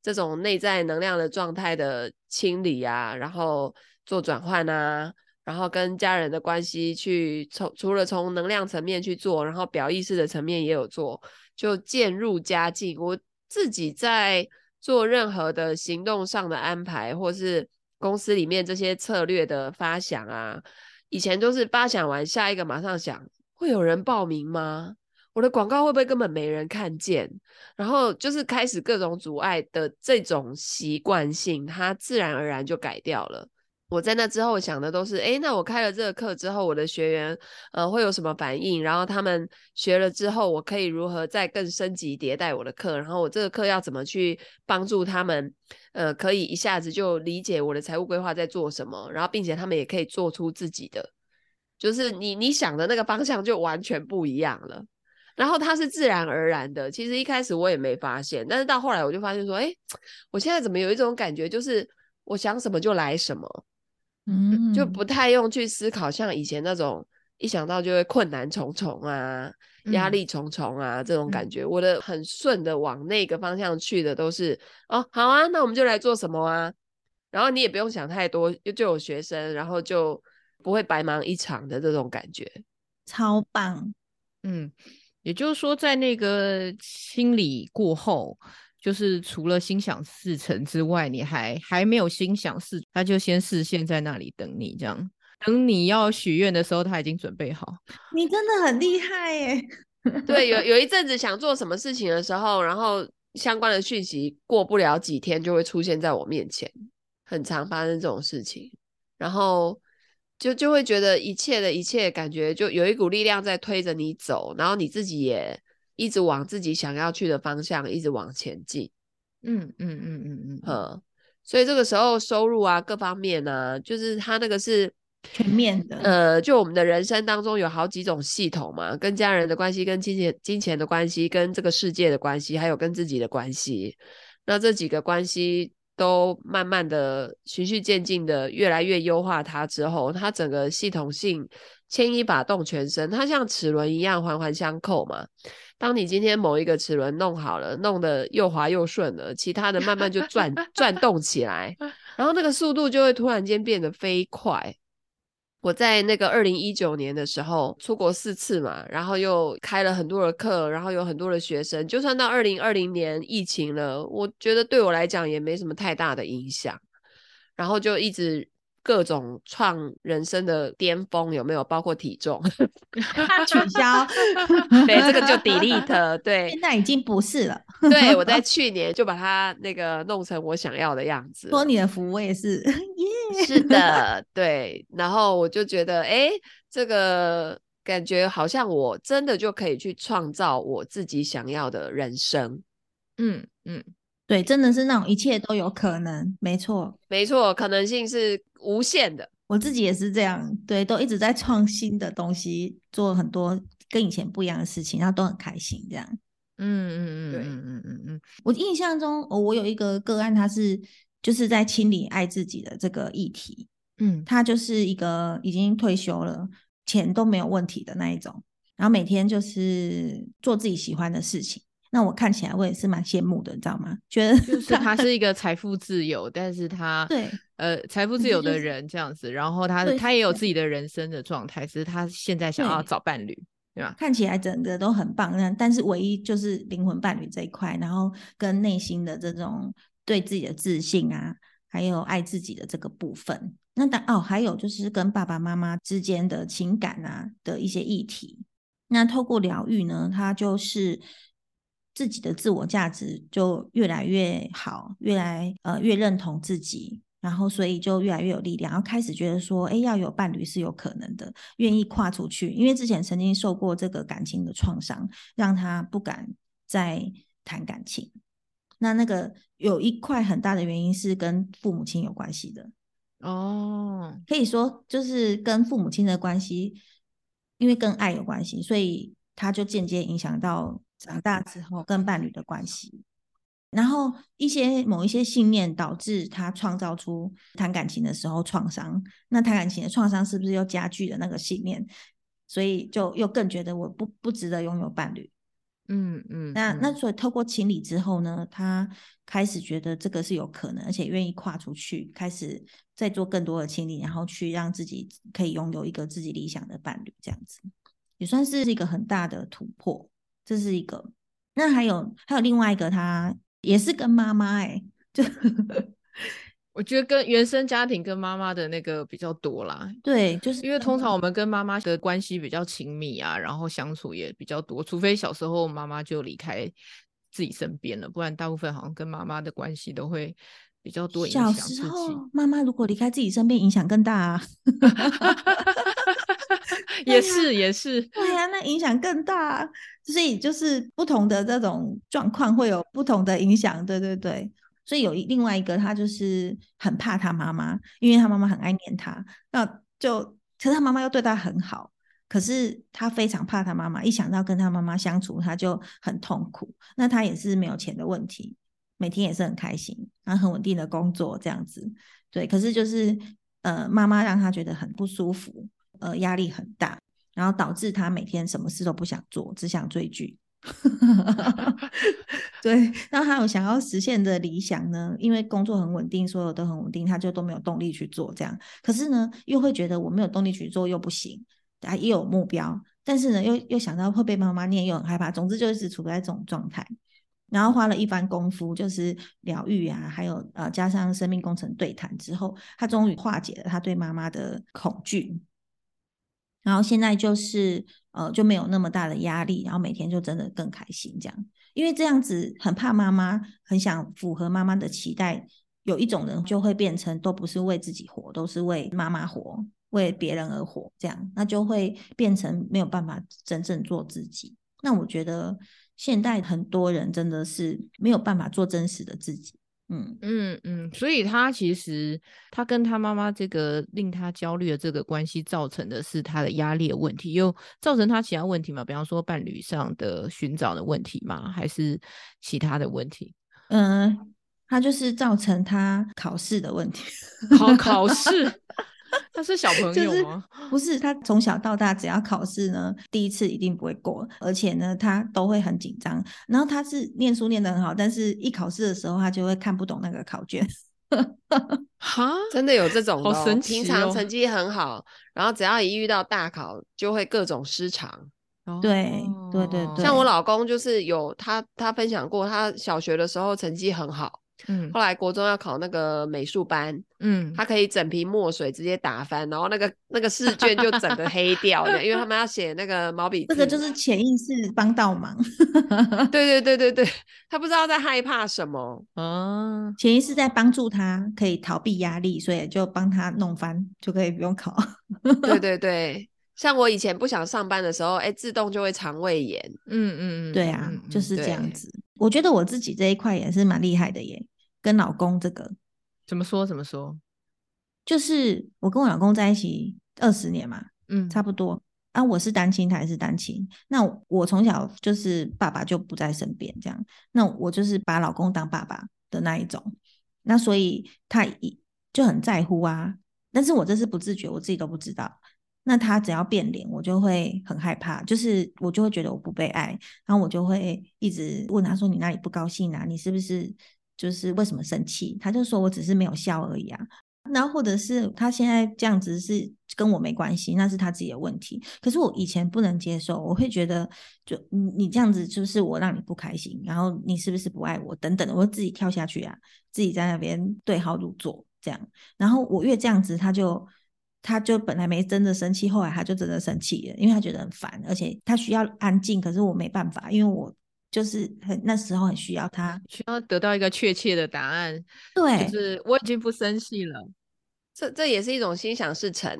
这种内在能量的状态的清理啊，然后做转换啊，然后跟家人的关系去除了从能量层面去做，然后表意识的层面也有做，就渐入佳境。我自己在做任何的行动上的安排，或是公司里面这些策略的发想啊，以前都是发想完下一个马上想会有人报名吗，我的广告会不会根本没人看见，然后就是开始各种阻碍的这种习惯性，它自然而然就改掉了。我在那之后想的都是那我开了这个课之后我的学员会有什么反应，然后他们学了之后我可以如何再更升级迭代我的课，然后我这个课要怎么去帮助他们可以一下子就理解我的财务规划在做什么，然后并且他们也可以做出自己的，就是你想的那个方向就完全不一样了，然后它是自然而然的。其实一开始我也没发现，但是到后来我就发现说我现在怎么有一种感觉，就是我想什么就来什么，就不太用去思考，像以前那种一想到就会困难重重啊压力重重啊这种感觉。我的很顺的往那个方向去的都是好啊那我们就来做什么啊，然后你也不用想太多就有学生，然后就不会白忙一场的这种感觉，超棒。也就是说在那个心理过后，就是除了心想事成之外，你还没有心想事，他就先视线在那里等你这样。等你要许愿的时候他已经准备好。你真的很厉害耶。对，有一阵子想做什么事情的时候，然后相关的讯息过不了几天就会出现在我面前，很常发生这种事情，然后就会觉得一切感觉就有一股力量在推着你走，然后你自己也一直往自己想要去的方向一直往前进。所以这个时候收入啊各方面啊，就是他那个是全面的，就我们的人生当中有好几种系统嘛，跟家人的关系，跟金钱的关系，跟这个世界的关系，还有跟自己的关系。那这几个关系都慢慢的循序渐进的越来越优化它之后，它整个系统性牵一发动全身，它像齿轮一样环环相扣嘛。当你今天某一个齿轮弄好了，弄得又滑又顺了，其他的慢慢就转动起来，然后那个速度就会突然间变得飞快。我在那个2019年的时候出国4次嘛，然后又开了很多的课，然后有很多的学生，就算到2020年疫情了，我觉得对我来讲也没什么太大的影响，然后就一直各种创人生的巅峰，有没有？包括体重取消对，这个就 delete 对，现在已经不是了对，我在去年就把它那个弄成我想要的样子，托你的福我也是是的对，然后我就觉得这个感觉好像我真的就可以去创造我自己想要的人生。对，真的是那种一切都有可能。没错，可能性是无限的。我自己也是这样，对，都一直在创新的东西，做很多跟以前不一样的事情，然后都很开心这样。对。我印象中，我有一个个案，他是就是在清理爱自己的这个议题。他就是一个已经退休了，钱都没有问题的那一种，然后每天就是做自己喜欢的事情。那我看起来我也是蛮羡慕的，你知道吗？觉得就是他是一个财富自由但是他对财富自由的人这样子，然后他也有自己的人生的状态，只是他现在想要找伴侣，对吧？看起来整个都很棒，但是唯一就是灵魂伴侣这一块，然后跟内心的这种对自己的自信啊，还有爱自己的这个部分。那还有就是跟爸爸妈妈之间的情感啊的一些议题。那透过疗愈呢，他就是自己的自我价值就越来越好，越认同自己，然后所以就越来越有力量，然后开始觉得说要有伴侣是有可能的，愿意跨出去。因为之前曾经受过这个感情的创伤，让他不敢再谈感情。那个有一块很大的原因是跟父母亲有关系的哦，可以说就是跟父母亲的关系，因为跟爱有关系，所以他就间接影响到长大之后跟伴侣的关系，然后某一些信念导致他创造出谈感情的时候创伤，那谈感情的创伤是不是又加剧了那个信念，所以就又更觉得我不值得拥有伴侣。那所以透过清理之后呢，他开始觉得这个是有可能，而且愿意跨出去，开始再做更多的清理，然后去让自己可以拥有一个自己理想的伴侣，这样子也算是一个很大的突破。这是一个。那还有另外一个，他也是跟妈妈就我觉得跟原生家庭跟妈妈的那个比较多啦。对，就是因为通常我们跟妈妈的关系比较亲密啊，然后相处也比较多，除非小时候妈妈就离开自己身边了，不然大部分好像跟妈妈的关系都会比较多影响自己。小时候妈妈如果离开自己身边影响更大啊也是对啊，那影响更大啊，所以就是不同的这种状况会有不同的影响。对，所以有另外一个，他就是很怕他妈妈，因为他妈妈很爱念他，可是他妈妈又对他很好，可是他非常怕他妈妈，一想到跟他妈妈相处他就很痛苦。那他也是没有钱的问题，每天也是很开心，然后很稳定的工作这样子。对，可是就是妈妈让他觉得很不舒服，压力很大，然后导致他每天什么事都不想做，只想追剧对，那他有想要实现的理想呢，因为工作很稳定，所有都很稳定，他就都没有动力去做这样。可是呢又会觉得我没有动力去做又不行，也有目标，但是呢又想到会被妈妈念，又很害怕，总之就是处在这种状态。然后花了一番功夫，就是疗愈啊，还有加上生命工程对谈之后，他终于化解了他对妈妈的恐惧，然后现在就是就没有那么大的压力，然后每天就真的更开心这样。因为这样子很怕妈妈，很想符合妈妈的期待，有一种人就会变成都不是为自己活，都是为妈妈活，为别人而活这样，那就会变成没有办法真正做自己。那我觉得现代很多人真的是没有办法做真实的自己。所以他其实他跟他妈妈这个令他焦虑的这个关系造成的是他的压力的问题，又造成他其他问题嘛？比方说伴侣上的寻找的问题嘛，还是其他的问题？他就是造成他考试的问题。考试他是小朋友吗？就是不是，他从小到大只要考试呢，第一次一定不会过，而且呢他都会很紧张，然后他是念书念得很好，但是一考试的时候他就会看不懂那个考卷。哈，真的有这种的、好神奇哦，平常成绩很好，然后只要一遇到大考就会各种失常。对对对对，像我老公就是有他分享过，他小学的时候成绩很好，后来国中要考那个美术班，他可以整瓶墨水直接打翻，然后那个试卷就整个黑掉的。因为他们要写那个毛笔字，这个就是潜意识帮倒忙。对对对对对，他不知道在害怕什么啊，潜意识在帮助他可以逃避压力，所以就帮他弄翻，就可以不用考。对对对，像我以前不想上班的时候，自动就会肠胃炎。对啊，就是这样子。我觉得我自己这一块也是蛮厉害的耶，跟老公这个怎么说，就是我跟我老公在一起20年嘛，差不多啊。我是单亲，他也是单亲，那我从小就是爸爸就不在身边这样，那我就是把老公当爸爸的那一种，那所以他就很在乎啊，但是我这是不自觉，我自己都不知道。那他只要变脸我就会很害怕，就是我就会觉得我不被爱，然后我就会一直问他说你哪里不高兴啊，你是不是就是为什么生气，他就说我只是没有笑而已啊。那或者是他现在这样子是跟我没关系，那是他自己的问题，可是我以前不能接受，我会觉得就你这样子就是我让你不开心，然后你是不是不爱我等等，我会自己跳下去啊，自己在那边对号入座这样。然后我越这样子他就本来没真的生气，后来他就真的生气了，因为他觉得很烦，而且他需要安静，可是我没办法，因为我就是那时候很需要他，需要得到一个确切的答案。对，就是我已经不生气了，这也是一种心想事成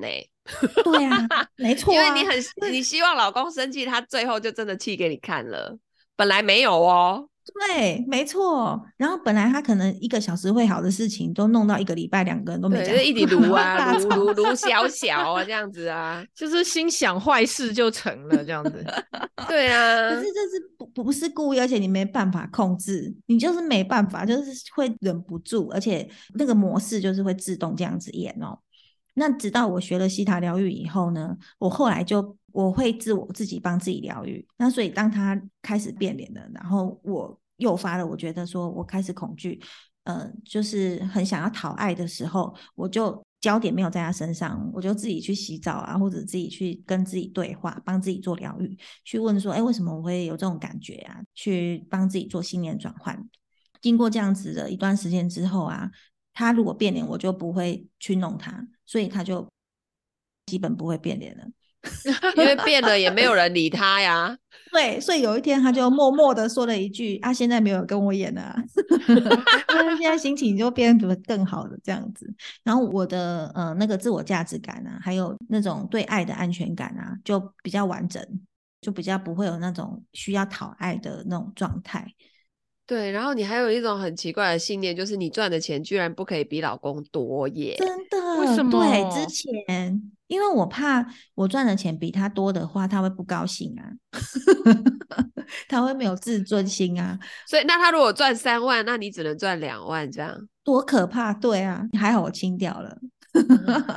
对啊，没错啊，因为你希望老公生气，他最后就真的气给你看了，本来没有哦。对，没错。然后本来他可能1个小时会好的事情，都弄到1个礼拜2个人都没讲。对，就一直撸啊，撸小小啊，这样子啊，就是心想坏事就成了这样子。对啊，可是这是不是故意，而且你没办法控制，你就是没办法，就是会忍不住，而且那个模式就是会自动这样子演哦。那直到我学了西塔疗愈以后呢，我后来就我会自己帮自己疗愈。那所以当他开始变脸了，然后我诱发了我觉得说我开始恐惧，就是很想要讨爱的时候，我就焦点没有在他身上，我就自己去洗澡啊，或者自己去跟自己对话，帮自己做疗愈，去问说为什么我会有这种感觉啊，去帮自己做信念转换。经过这样子的一段时间之后啊，他如果变脸我就不会去弄他，所以他就基本不会变脸了。因为变了也没有人理他呀。对，所以有一天他就默默的说了一句啊，现在没有跟我演了啊。现在心情就变得更好了这样子。然后我的那个自我价值感啊，还有那种对爱的安全感啊，就比较完整，就比较不会有那种需要讨爱的那种状态。对，然后你还有一种很奇怪的信念，就是你赚的钱居然不可以比老公多耶。真的？为什么？对，之前因为我怕我赚的钱比他多的话他会不高兴啊。他会没有自尊心啊，所以那他如果赚3万，那你只能赚2万，这样多可怕。对啊，还好我清掉了。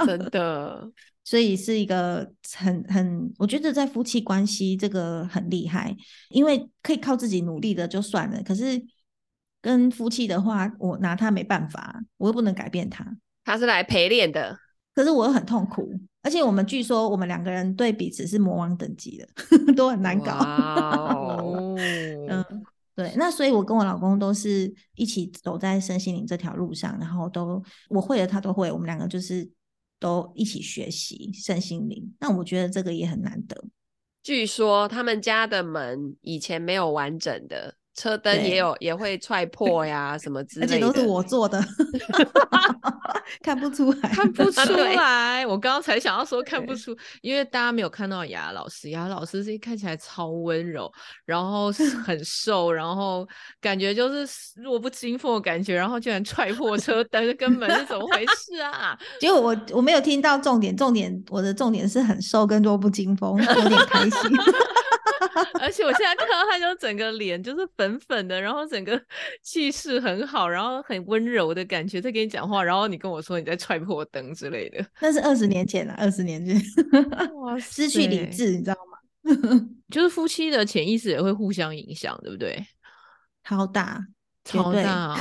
真的。所以是一个很我觉得在夫妻关系这个很厉害，因为可以靠自己努力的就算了，可是跟夫妻的话我拿他没办法，我又不能改变他，他是来陪练的，可是我又很痛苦。而且我们据说我们2个人对彼此是魔王等级的。都很难搞。哇、哦。对，对，那所以我跟我老公都是一起走在身心灵这条路上，然后都我会的他都会，我们两个就是都一起学习身心灵，那我觉得这个也很难得。据说他们家的门以前没有完整的，车灯也会踹破呀什么之类的，而且都是我做的看不出来看不出来我刚才想要说看不出，因为大家没有看到雅老师，雅老师是看起来超温柔，然后很瘦然后感觉就是弱不禁风的感觉，然后居然踹破车灯跟门是怎么回事啊结果我没有听到重点，我的重点是很瘦跟弱不禁风，有点开心而且我现在看到他就整个脸就是粉粉的，然后整个气势很好，然后很温柔的感觉在跟你讲话，然后你跟我说你在踹破灯之类的，那是20年前失去理智你知道吗就是夫妻的潜意识也会互相影响对不对？超大超大哦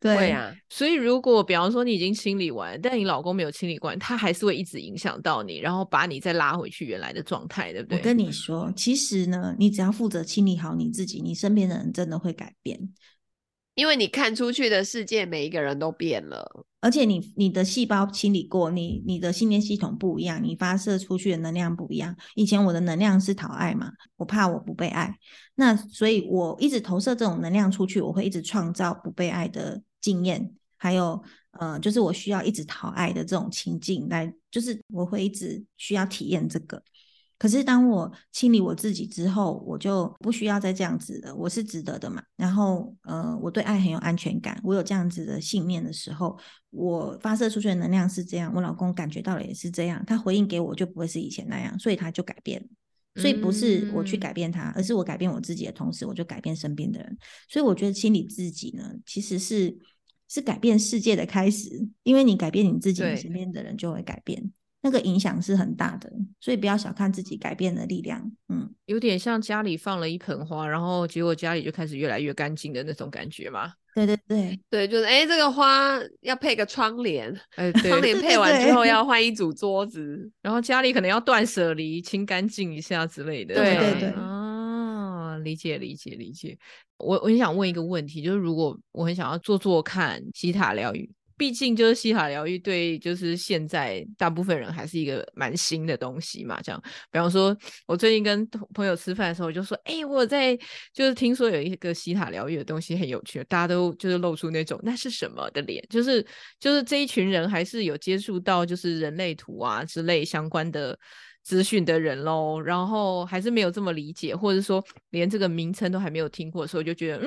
对啊，所以如果比方说你已经清理完但你老公没有清理完，他还是会一直影响到你，然后把你再拉回去原来的状态对不对？我跟你说其实呢你只要负责清理好你自己，你身边的人真的会改变，因为你看出去的世界每一个人都变了，而且你的细胞清理过，你的信念系统不一样，你发射出去的能量不一样。以前我的能量是讨爱嘛，我怕我不被爱，那所以我一直投射这种能量出去，我会一直创造不被爱的经验，还有就是我需要一直讨爱的这种情境来，就是我会一直需要体验这个。可是当我清理我自己之后，我就不需要再这样子了，我是值得的嘛，然后我对爱很有安全感，我有这样子的信念的时候，我发射出去的能量是这样，我老公感觉到了也是这样，他回应给我就不会是以前那样，所以他就改变了。所以不是我去改变他，而是我改变我自己的同时我就改变身边的人。所以我觉得清理自己呢其实是改变世界的开始，因为你改变你自己，你身边的人就会改变，那个影响是很大的，所以不要小看自己改变的力量。有点像家里放了一盆花，然后结果家里就开始越来越干净的那种感觉嘛。对对对对，就是这个花要配个窗帘，对窗帘配完之后要换一组桌子然后家里可能要断舍离清干净一下之类的。对对对啊，理解。我很想问一个问题，就是如果我很想要做看西塔疗愈，毕竟就是西塔疗愈对就是现在大部分人还是一个蛮新的东西嘛，这样比方说我最近跟朋友吃饭的时候我就说我在就是听说有一个西塔疗愈的东西很有趣，大家都就是露出那种那是什么的脸，就是这一群人还是有接触到就是人类图啊之类相关的资讯的人咯，然后还是没有这么理解，或者说连这个名称都还没有听过的时候就觉得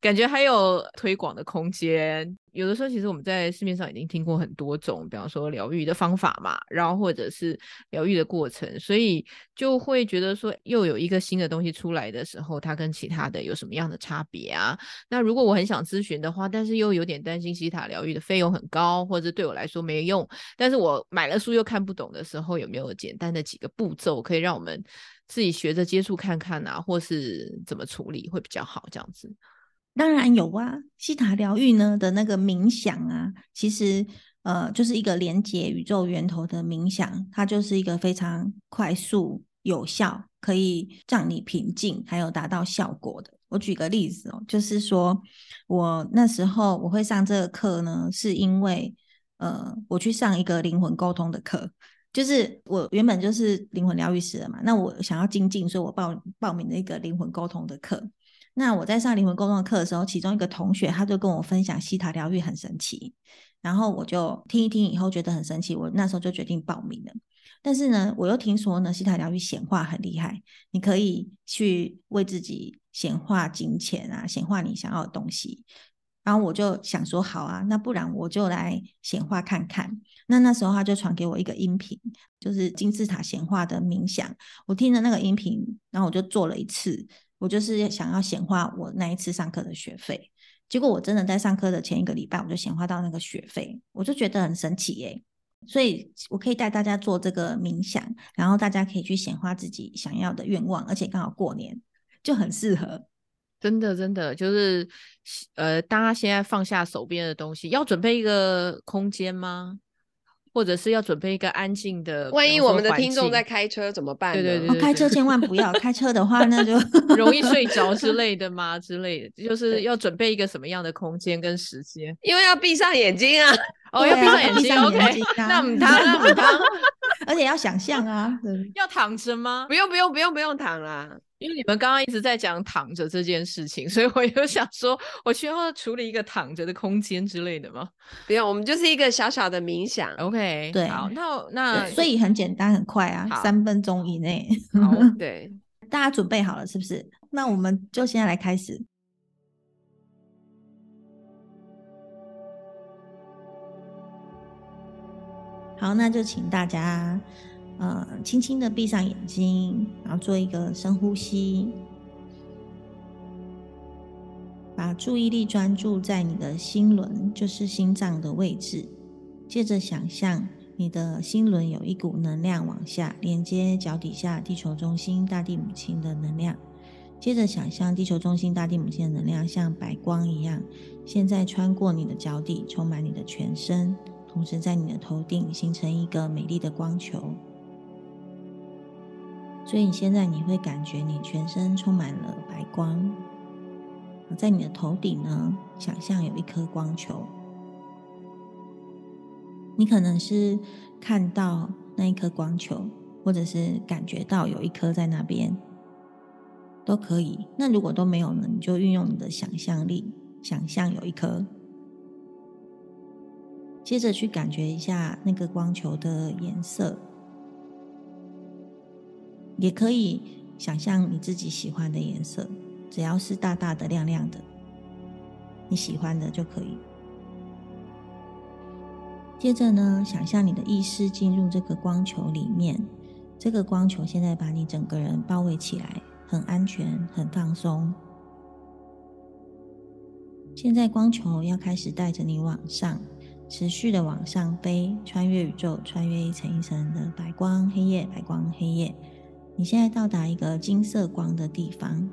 感觉还有推广的空间。有的时候其实我们在市面上已经听过很多种比方说疗愈的方法嘛，然后或者是疗愈的过程，所以就会觉得说又有一个新的东西出来的时候它跟其他的有什么样的差别啊。那如果我很想咨询的话但是又有点担心西塔疗愈的费用很高或者对我来说没用，但是我买了书又看不懂的时候，有没有简单的几个步骤可以让我们自己学着接触看看啊，或是怎么处理会比较好这样子？当然有啊，西塔疗愈呢的那个冥想啊，其实就是一个连接宇宙源头的冥想，它就是一个非常快速有效可以让你平静还有达到效果的。我举个例子就是说我那时候我会上这个课呢是因为我去上一个灵魂沟通的课，就是我原本就是灵魂疗愈师了嘛，那我想要精进，所以我报名了一个灵魂沟通的课。那我在上灵魂沟通的课的时候，其中一个同学他就跟我分享西塔疗愈很神奇，然后我就听一听以后觉得很神奇，我那时候就决定报名了。但是呢我又听说呢西塔疗愈显化很厉害，你可以去为自己显化金钱啊，显化你想要的东西，然后我就想说好啊，那不然我就来显化看看。那时候他就传给我一个音频，就是金字塔显化的冥想，我听了那个音频，然后我就做了一次，我就是想要显化我那一次上课的学费，结果我真的在上课的前一个礼拜我就显化到那个学费，我就觉得很神奇所以我可以带大家做这个冥想，然后大家可以去显化自己想要的愿望，而且刚好过年就很适合。真的就是大家现在放下手边的东西，要准备一个空间吗？或者是要准备一个安静的，万一我们的听众在开车怎么办呢？对对 对, 对, 对、哦，开车千万不要开车的话那就容易睡着之类的吗？之类的，就是要准备一个什么样的空间跟时间？因为要闭上眼睛啊，哦，要闭上眼睛 ，OK， 那不烫，那不烫，而且要想象啊，要躺着吗？不用不用不用不用躺啦。因为你们刚刚一直在讲躺着这件事情，所以我就想说我需要处理一个躺着的空间之类的吗？不用，我们就是一个小小的冥想。 OK， 对，好，那所以很简单很快啊，3分钟以内。好，对，大家准备好了是不是？那我们就现在来开始。好，那就请大家轻轻的闭上眼睛，然后做一个深呼吸，把注意力专注在你的心轮，就是心脏的位置。接着想象你的心轮有一股能量往下连接脚底下地球中心大地母亲的能量。接着想象地球中心大地母亲的能量像白光一样，现在穿过你的脚底，充满你的全身，同时在你的头顶形成一个美丽的光球。所以现在你会感觉你全身充满了白光，在你的头顶呢，想象有一颗光球。你可能是看到那一颗光球，或者是感觉到有一颗在那边，都可以。那如果都没有呢，你就运用你的想象力，想象有一颗。接着去感觉一下那个光球的颜色，也可以想象你自己喜欢的颜色，只要是大大的亮亮的你喜欢的就可以。接着呢，想象你的意识进入这个光球里面，这个光球现在把你整个人包围起来，很安全很放松。现在光球要开始带着你往上，持续的往上飞，穿越宇宙，穿越一层一层的白光黑夜，白光黑夜。你现在到达一个金色光的地方，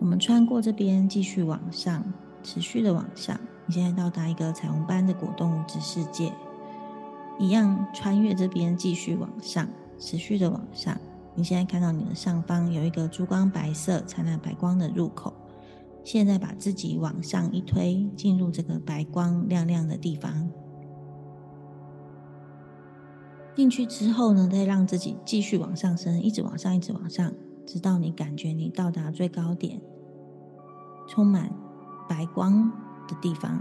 我们穿过这边继续往上，持续的往上。你现在到达一个彩虹般的果冻物质世界，一样穿越这边继续往上，持续的往上。你现在看到你的上方有一个珠光白色灿烂白光的入口，现在把自己往上一推，进入这个白光亮亮的地方。进去之后呢，再让自己继续往上升，一直往上一直往上，直到你感觉你到达最高点，充满白光的地方。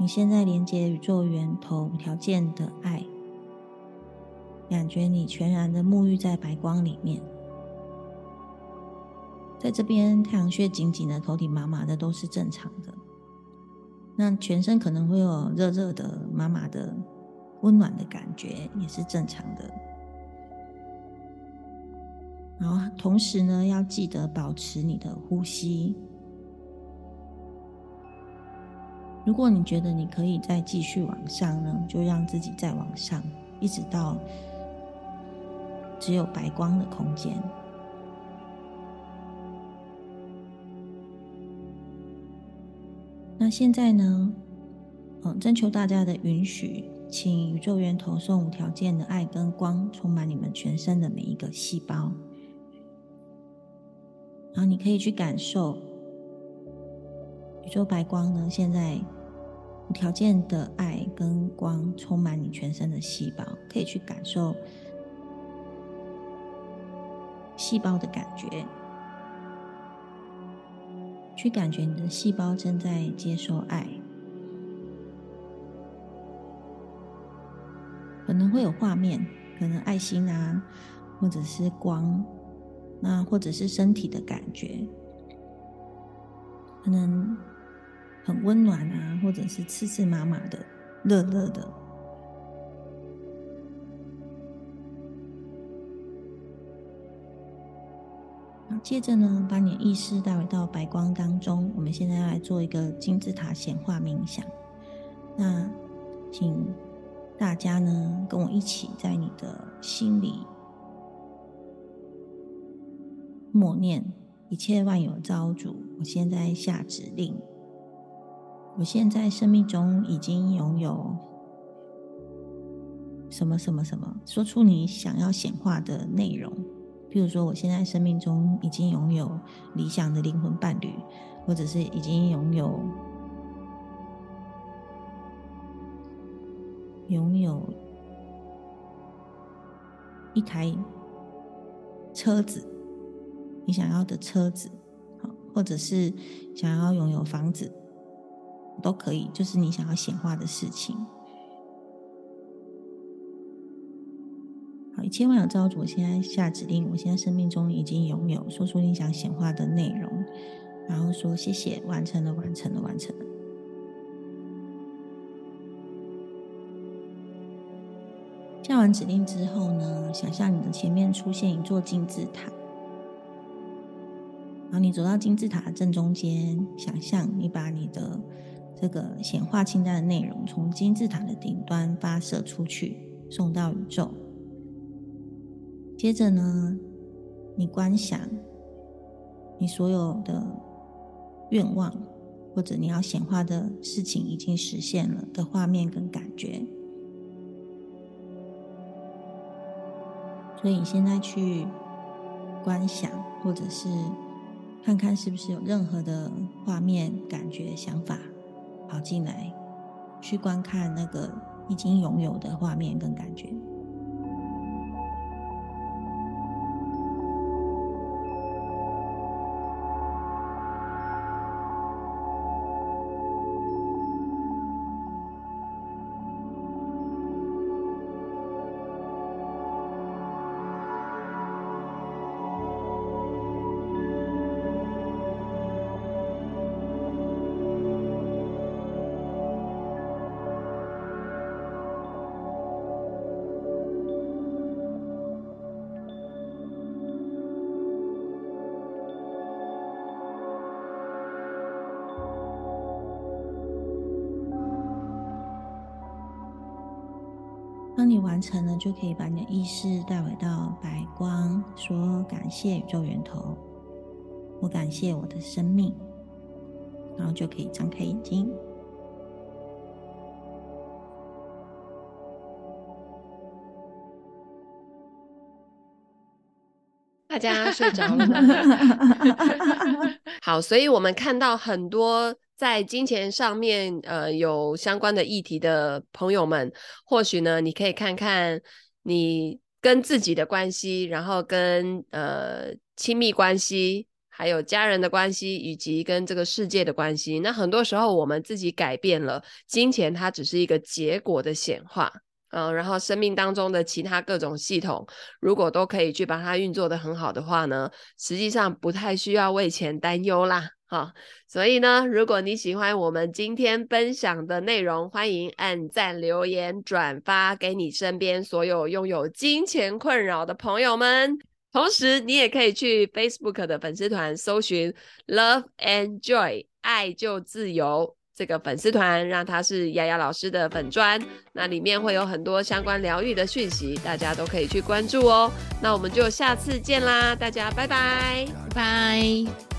你现在连接宇宙源头无条件的爱，感觉你全然的沐浴在白光里面。在这边太阳穴紧紧的，头顶麻麻的都是正常的，那全身可能会有热热的麻麻的温暖的感觉也是正常的。然后同时呢，要记得保持你的呼吸。如果你觉得你可以再继续往上呢，就让自己再往上，一直到只有白光的空间。那现在呢，征求大家的允许，请宇宙源头送无条件的爱跟光充满你们全身的每一个细胞。然后你可以去感受宇宙白光呢，现在无条件的爱跟光充满你全身的细胞，可以去感受细胞的感觉，去感觉你的细胞正在接受爱。可能会有画面，可能爱心啊，或者是光，那或者是身体的感觉，可能很温暖啊，或者是刺刺麻麻的热热的。接着呢，把你的意识带回到白光当中。我们现在要来做一个金字塔显化冥想。那请大家呢，跟我一起在你的心里默念：一切万有造主，我现在下指令，我现在生命中已经拥有什么什么什么，说出你想要显化的内容。譬如说我现在生命中已经拥有理想的灵魂伴侣，或者是已经拥有一台车子，你想要的车子，或者是想要拥有房子，都可以，就是你想要显化的事情。好，千万有造物主，我现在下指令，我现在生命中已经拥有，说出你想显化的内容，然后说谢谢，完成了，完成了，完成了。下完指令之后呢，想象你的前面出现一座金字塔，然后你走到金字塔正中间，想象你把你的这个显化清单的内容从金字塔的顶端发射出去，送到宇宙。接着呢，你观想你所有的愿望或者你要显化的事情已经实现了的画面跟感觉。所以你现在去观想，或者是看看是不是有任何的画面、感觉、想法跑进来，去观看那个已经拥有的画面跟感觉。当你完成了，就可以把你的意识带回到白光，说感谢宇宙源头，我感谢我的生命，然后就可以张开眼睛。大家睡着了吗？好，所以我们看到很多在金钱上面有相关的议题的朋友们，或许呢你可以看看你跟自己的关系，然后跟亲密关系，还有家人的关系，以及跟这个世界的关系。那很多时候我们自己改变了，金钱它只是一个结果的显化，然后生命当中的其他各种系统如果都可以去把它运作得很好的话呢，实际上不太需要为钱担忧啦。好，所以呢，如果你喜欢我们今天分享的内容，欢迎按赞、留言、转发给你身边所有拥有金钱困扰的朋友们。同时你也可以去 Facebook 的粉丝团搜寻 Love and Joy 爱就自由这个粉丝团，让它是雅雅老师的粉专，那里面会有很多相关疗愈的讯息，大家都可以去关注哦。那我们就下次见啦，大家拜拜，拜拜。